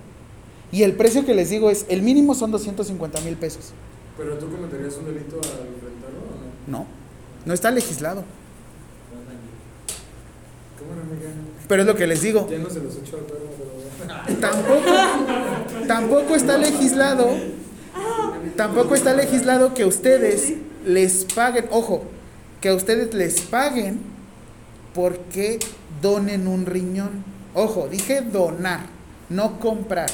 Y el precio que les digo es, el mínimo son 250 mil pesos. ¿Pero tú cometerías un delito al rentarlo o no? No está legislado. Pero es lo que les digo. Ya no se los echo al perro, pero... Tampoco está legislado que ustedes les paguen, ojo, que a ustedes les paguen porque donen un riñón. Ojo, dije donar, no comprar.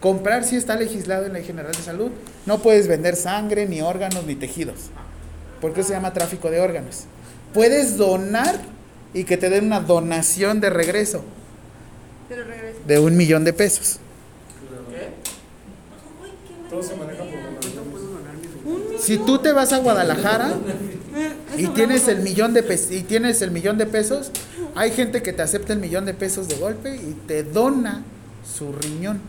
Comprar sí está legislado en la Ley General de Salud. No puedes vender sangre, ni órganos, ni tejidos, porque se llama tráfico de órganos. Puedes donar y que te den una donación de regreso de 1,000,000 de pesos. Todo se maneja por donación. Si tú te vas a Guadalajara y tienes el millón de pesos, hay gente que te acepta el $1,000,000 de golpe y te dona su riñón.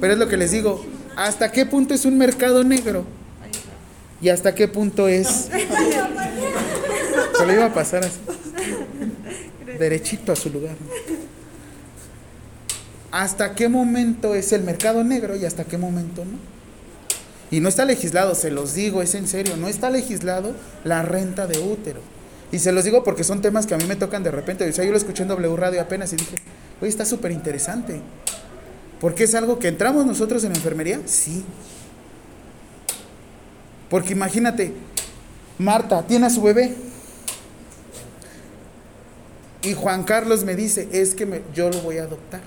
Pero es lo que les digo, ¿hasta qué punto es un mercado negro? ¿Y hasta qué punto es? Se lo iba a pasar así, derechito a su lugar. ¿Hasta qué momento es el mercado negro y hasta qué momento no? Y no está legislado, se los digo, es en serio, no está legislado la renta de útero. Y se los digo porque son temas que a mí me tocan de repente. O sea, yo lo escuché en W Radio apenas y dije, oye, está súper interesante. Porque es algo que entramos nosotros en la enfermería, sí. Porque imagínate, Marta tiene a su bebé. Y Juan Carlos me dice, es que yo lo voy a adoptar.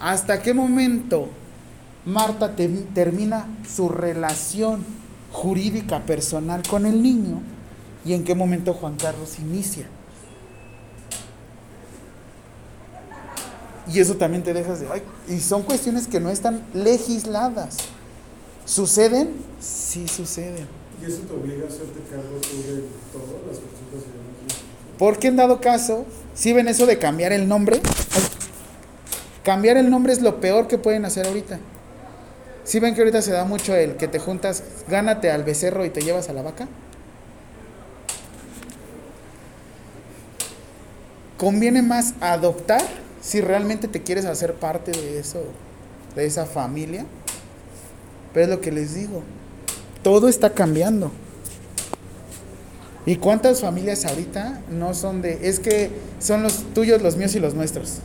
¿Hasta qué momento Marta termina su relación jurídica personal con el niño? ¿Y en qué momento Juan Carlos inicia? Y eso también te dejas de... Ay, y son cuestiones que no están legisladas. ¿Suceden? Sí, suceden. ¿Y eso te obliga a hacerte cargo sobre todas las consultas que van aquí? Porque en dado caso, si ven eso de cambiar el nombre, cambiar el nombre es lo peor que pueden hacer ahorita. Si ven que ahorita se da mucho el que te juntas, gánate al becerro y te llevas a la vaca. conviene más adoptar si realmente te quieres hacer parte de eso, de esa familia. Pero es lo que les digo, todo está cambiando. ¿Y cuántas familias ahorita no son de, es que son los tuyos, los míos y los nuestros?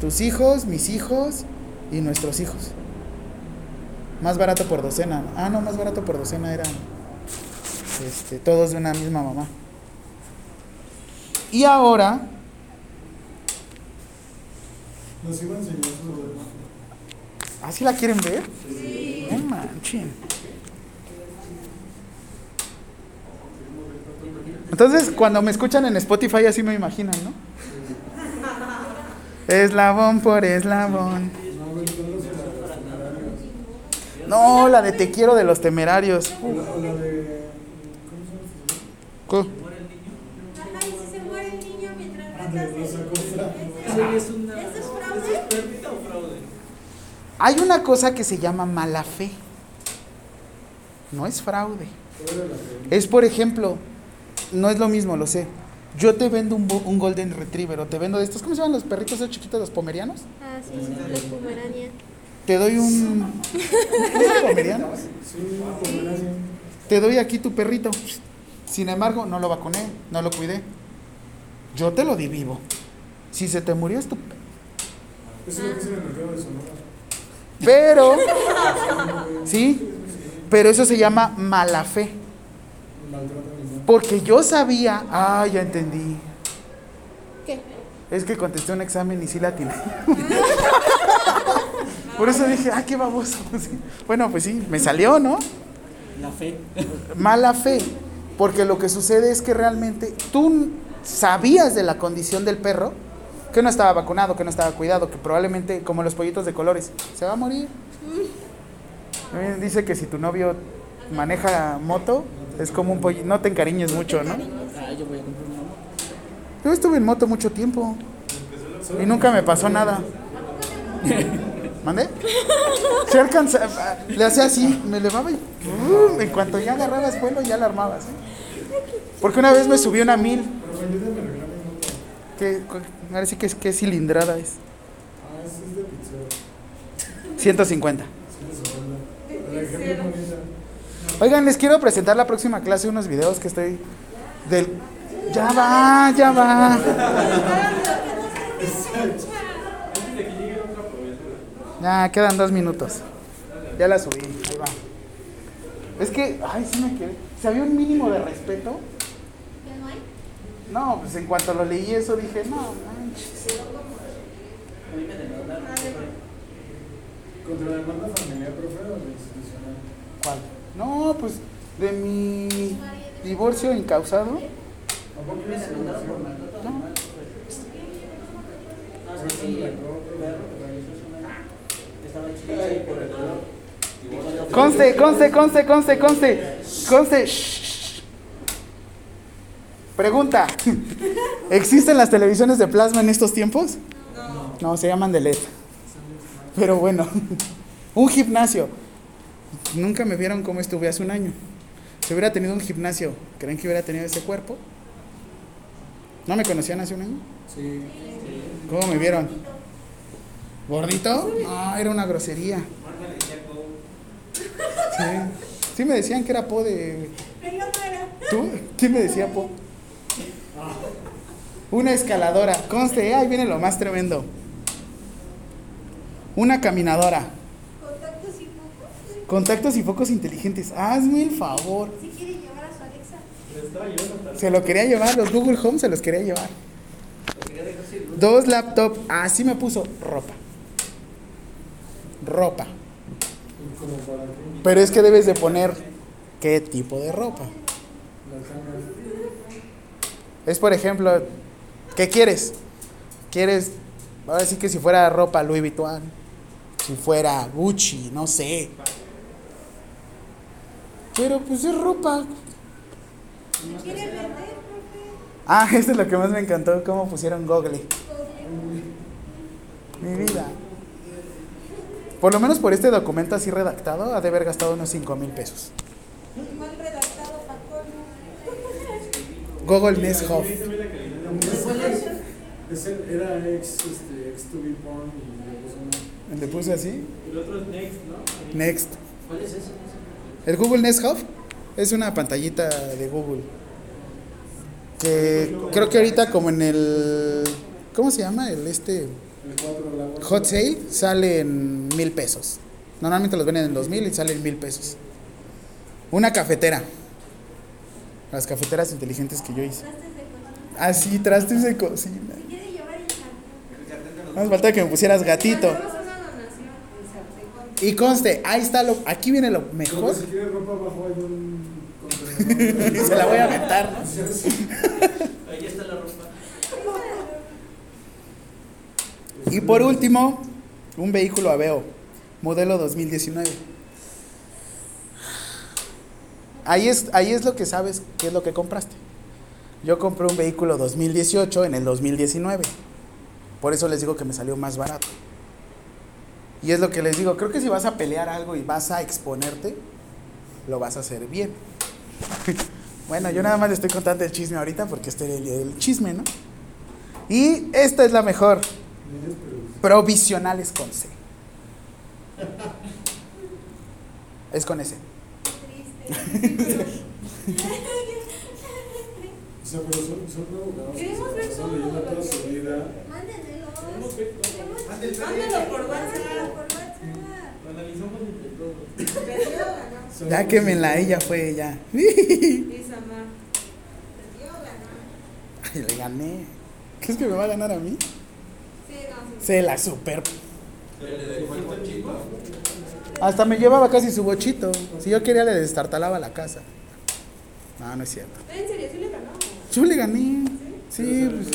Tus hijos, mis hijos y nuestros hijos. Más barato por docena. Ah, no, más barato por docena eran todos de una misma mamá. Y ahora nos iba a enseñar sobre el... ¿Ah, sí la quieren ver? Sí. No manchen. Entonces, cuando me escuchan en Spotify, así me imaginan, ¿no? Eslabón por eslabón. No, la de Te Quiero de los Temerarios. O la de... ¿cómo se llama? Ajá, y si se muere el niño mientras tratas de... ¿Eso es fraude? ¿Es pérdida o fraude? Hay una cosa que se llama mala fe. No es fraude. Es, por ejemplo... No es lo mismo, lo sé. Yo te vendo un Golden Retriever o te vendo de estos, ¿cómo se llaman los perritos esos chiquitos, los Pomeranios? Ah, sí, los Pomeranios. Te doy un... ¿Pomeranios? Sí, Pomeranios. Te doy aquí tu perrito. Sin embargo, no lo vacuné, no lo cuidé. Yo te lo di vivo. Si se te murió, es tu... Eso es lo que se me murió de Sonora. Pero... ¿sí? Pero eso se llama mala fe. Porque yo sabía, ya entendí. ¿Qué? Es que contesté un examen y sí la atiné. Por eso dije, qué baboso. Bueno, pues sí, me salió, ¿no? La fe. Mala fe, porque lo que sucede es que realmente tú sabías de la condición del perro, que no estaba vacunado, que no estaba cuidado, que probablemente, como los pollitos de colores, se va a morir. Dice que si tu novio maneja moto, es como un pollo, no te encariñes mucho, ¿no? Yo voy a comprar una moto. Yo estuve en moto mucho tiempo y nunca me pasó nada. ¿Mandé? Se alcanzaba, le hacía así, me elevaba y en cuanto ya agarrabas vuelo ya la armabas, ¿eh? Porque una vez me subí una 1000. Que parece que es qué cilindrada es. Ah, esa es de pizzero. 150. Oigan, les quiero presentar la próxima clase unos videos que estoy del... Ya va. Quedan 2 minutos. Ya la subí, ahí va. Es que, sí me quedé. ¿Se había un mínimo de respeto? No, pues en cuanto lo leí eso dije, no manches. ¿Contra la demanda familiar, profe, o la institucional? ¿Cuál? No, pues de mi divorcio incausado. No. Conste. Pregunta. ¿Existen las televisiones de plasma en estos tiempos? No, se llaman de LED. Pero bueno, un gimnasio. Nunca me vieron cómo estuve hace un año. Si hubiera tenido un gimnasio, ¿creen que hubiera tenido ese cuerpo? ¿No me conocían hace un año? Sí. ¿Cómo me vieron? ¿Gordito? No, era una grosería. Sí me decían que era po de... ¿Tú? ¿Quién me decía po? Una escaladora. Conste, ahí viene lo más tremendo. Una caminadora. Contactos y focos inteligentes. Hazme el favor. ¿Sí quiere llevar a su Alexa? Se lo quería llevar, los Google Home se los quería llevar. 2 laptops. Así me puso ropa. Pero es que debes de poner qué tipo de ropa. Es, por ejemplo, ¿qué quieres? ¿Quieres? Ahora sí que si fuera ropa Louis Vuitton, si fuera Gucci, no sé. Pero pues es ropa. ¿Quiere vender, profe? Esto es lo que más me encantó, cómo pusieron Google. Mi vida. Por lo menos por este documento así redactado, ha de haber gastado unos $5,000. Mal redactado, Paco. Google Nest Hub. Era ex to be born y le puso así. El otro es Next, ¿no? Next. ¿Cuál es ese? El Google Nest Hub es una pantallita de Google. Que creo que ahorita como en el... ¿Cómo se llama? El Hot Sale sale en 1,000 pesos. Normalmente los venden en 2,000 y sale en 1,000 pesos. Una cafetera. Las cafeteras inteligentes que yo hice. Así, trastes de cocina. No hace falta que me pusieras gatito. Y conste, ahí está lo... Aquí viene lo mejor. Si quieres ropa abajo hay un contenedor. Se la voy a aventar. Ahí está la ropa. Y por último, un vehículo Aveo, modelo 2019. Ahí es lo que sabes qué es lo que compraste. Yo compré un vehículo 2018 en el 2019. Por eso les digo que me salió más barato. Y es lo que les digo, creo que si vas a pelear algo y vas a exponerte, lo vas a hacer bien. Bueno, yo nada más le estoy contando el chisme ahorita porque este es el chisme, ¿no? Y esta es la mejor. Provisionales con C. Es con S. Triste. O sea, pero son provocados. Queremos ver todo. Mándelo por WhatsApp. Analizamos entre todos. Ya quémela, ella fue ella. Ay, le gané. ¿Crees que me va a ganar a mí? Se la super. Hasta me llevaba casi su bochito. Si yo quería le destartalaba la casa. No, no es cierto. ¿En serio? ¿Sí le ganó? Yo le gané. Sí, pues.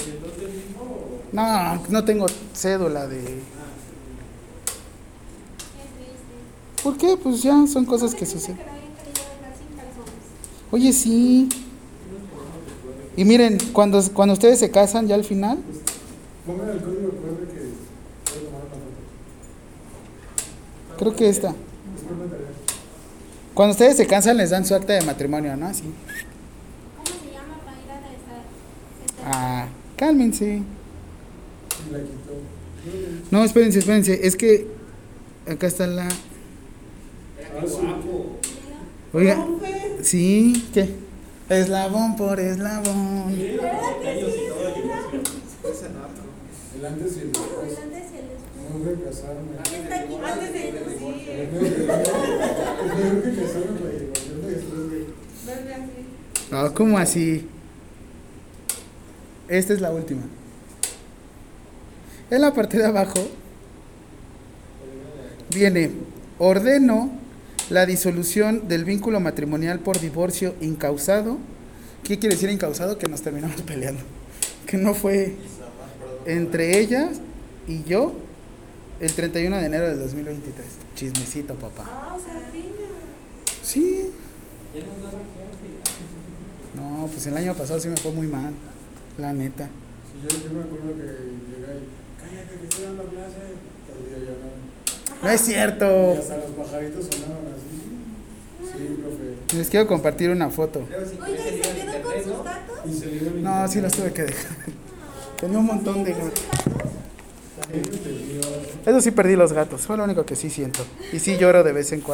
No tengo cédula de... ¿Por qué? Pues ya son cosas que suceden. Oye, sí. Y miren, cuando ustedes se casan ya al final... Pongan el código QR que voy a tomar la foto. Creo que esta. Cuando ustedes se casan les dan su acta de matrimonio, ¿no? Así. ¿Cómo se llama para ir a la... Ah, cálmense. La quitó. No, espérense. Es que acá está la... Oiga, sí, ¿qué? Eslabón por eslabón. El antes y el después. No me casaron. Antes de inclusive. No, ¿cómo así? Esta es la última. En la parte de abajo viene: ordeno la disolución del vínculo matrimonial por divorcio incausado. ¿Qué quiere decir incausado? Que nos terminamos peleando. Que no fue entre ellas y yo el 31 de enero del 2023. Chismecito, papá. Ah, o sea, sí. No, pues el año pasado sí me fue muy mal, la neta. Sí, yo me acuerdo que llegué y cállate que estoy dando clase, todavía ya no. No es cierto. Y hasta los pajaritos sonaban así. Sí, profe. Les quiero compartir una foto. Oye, ¿se quedó con sus datos? No, sí los tuve que dejar. Tenía un montón de gatos. Eso sí perdí los gatos, fue lo único que sí siento. Y sí lloro de vez en cuando.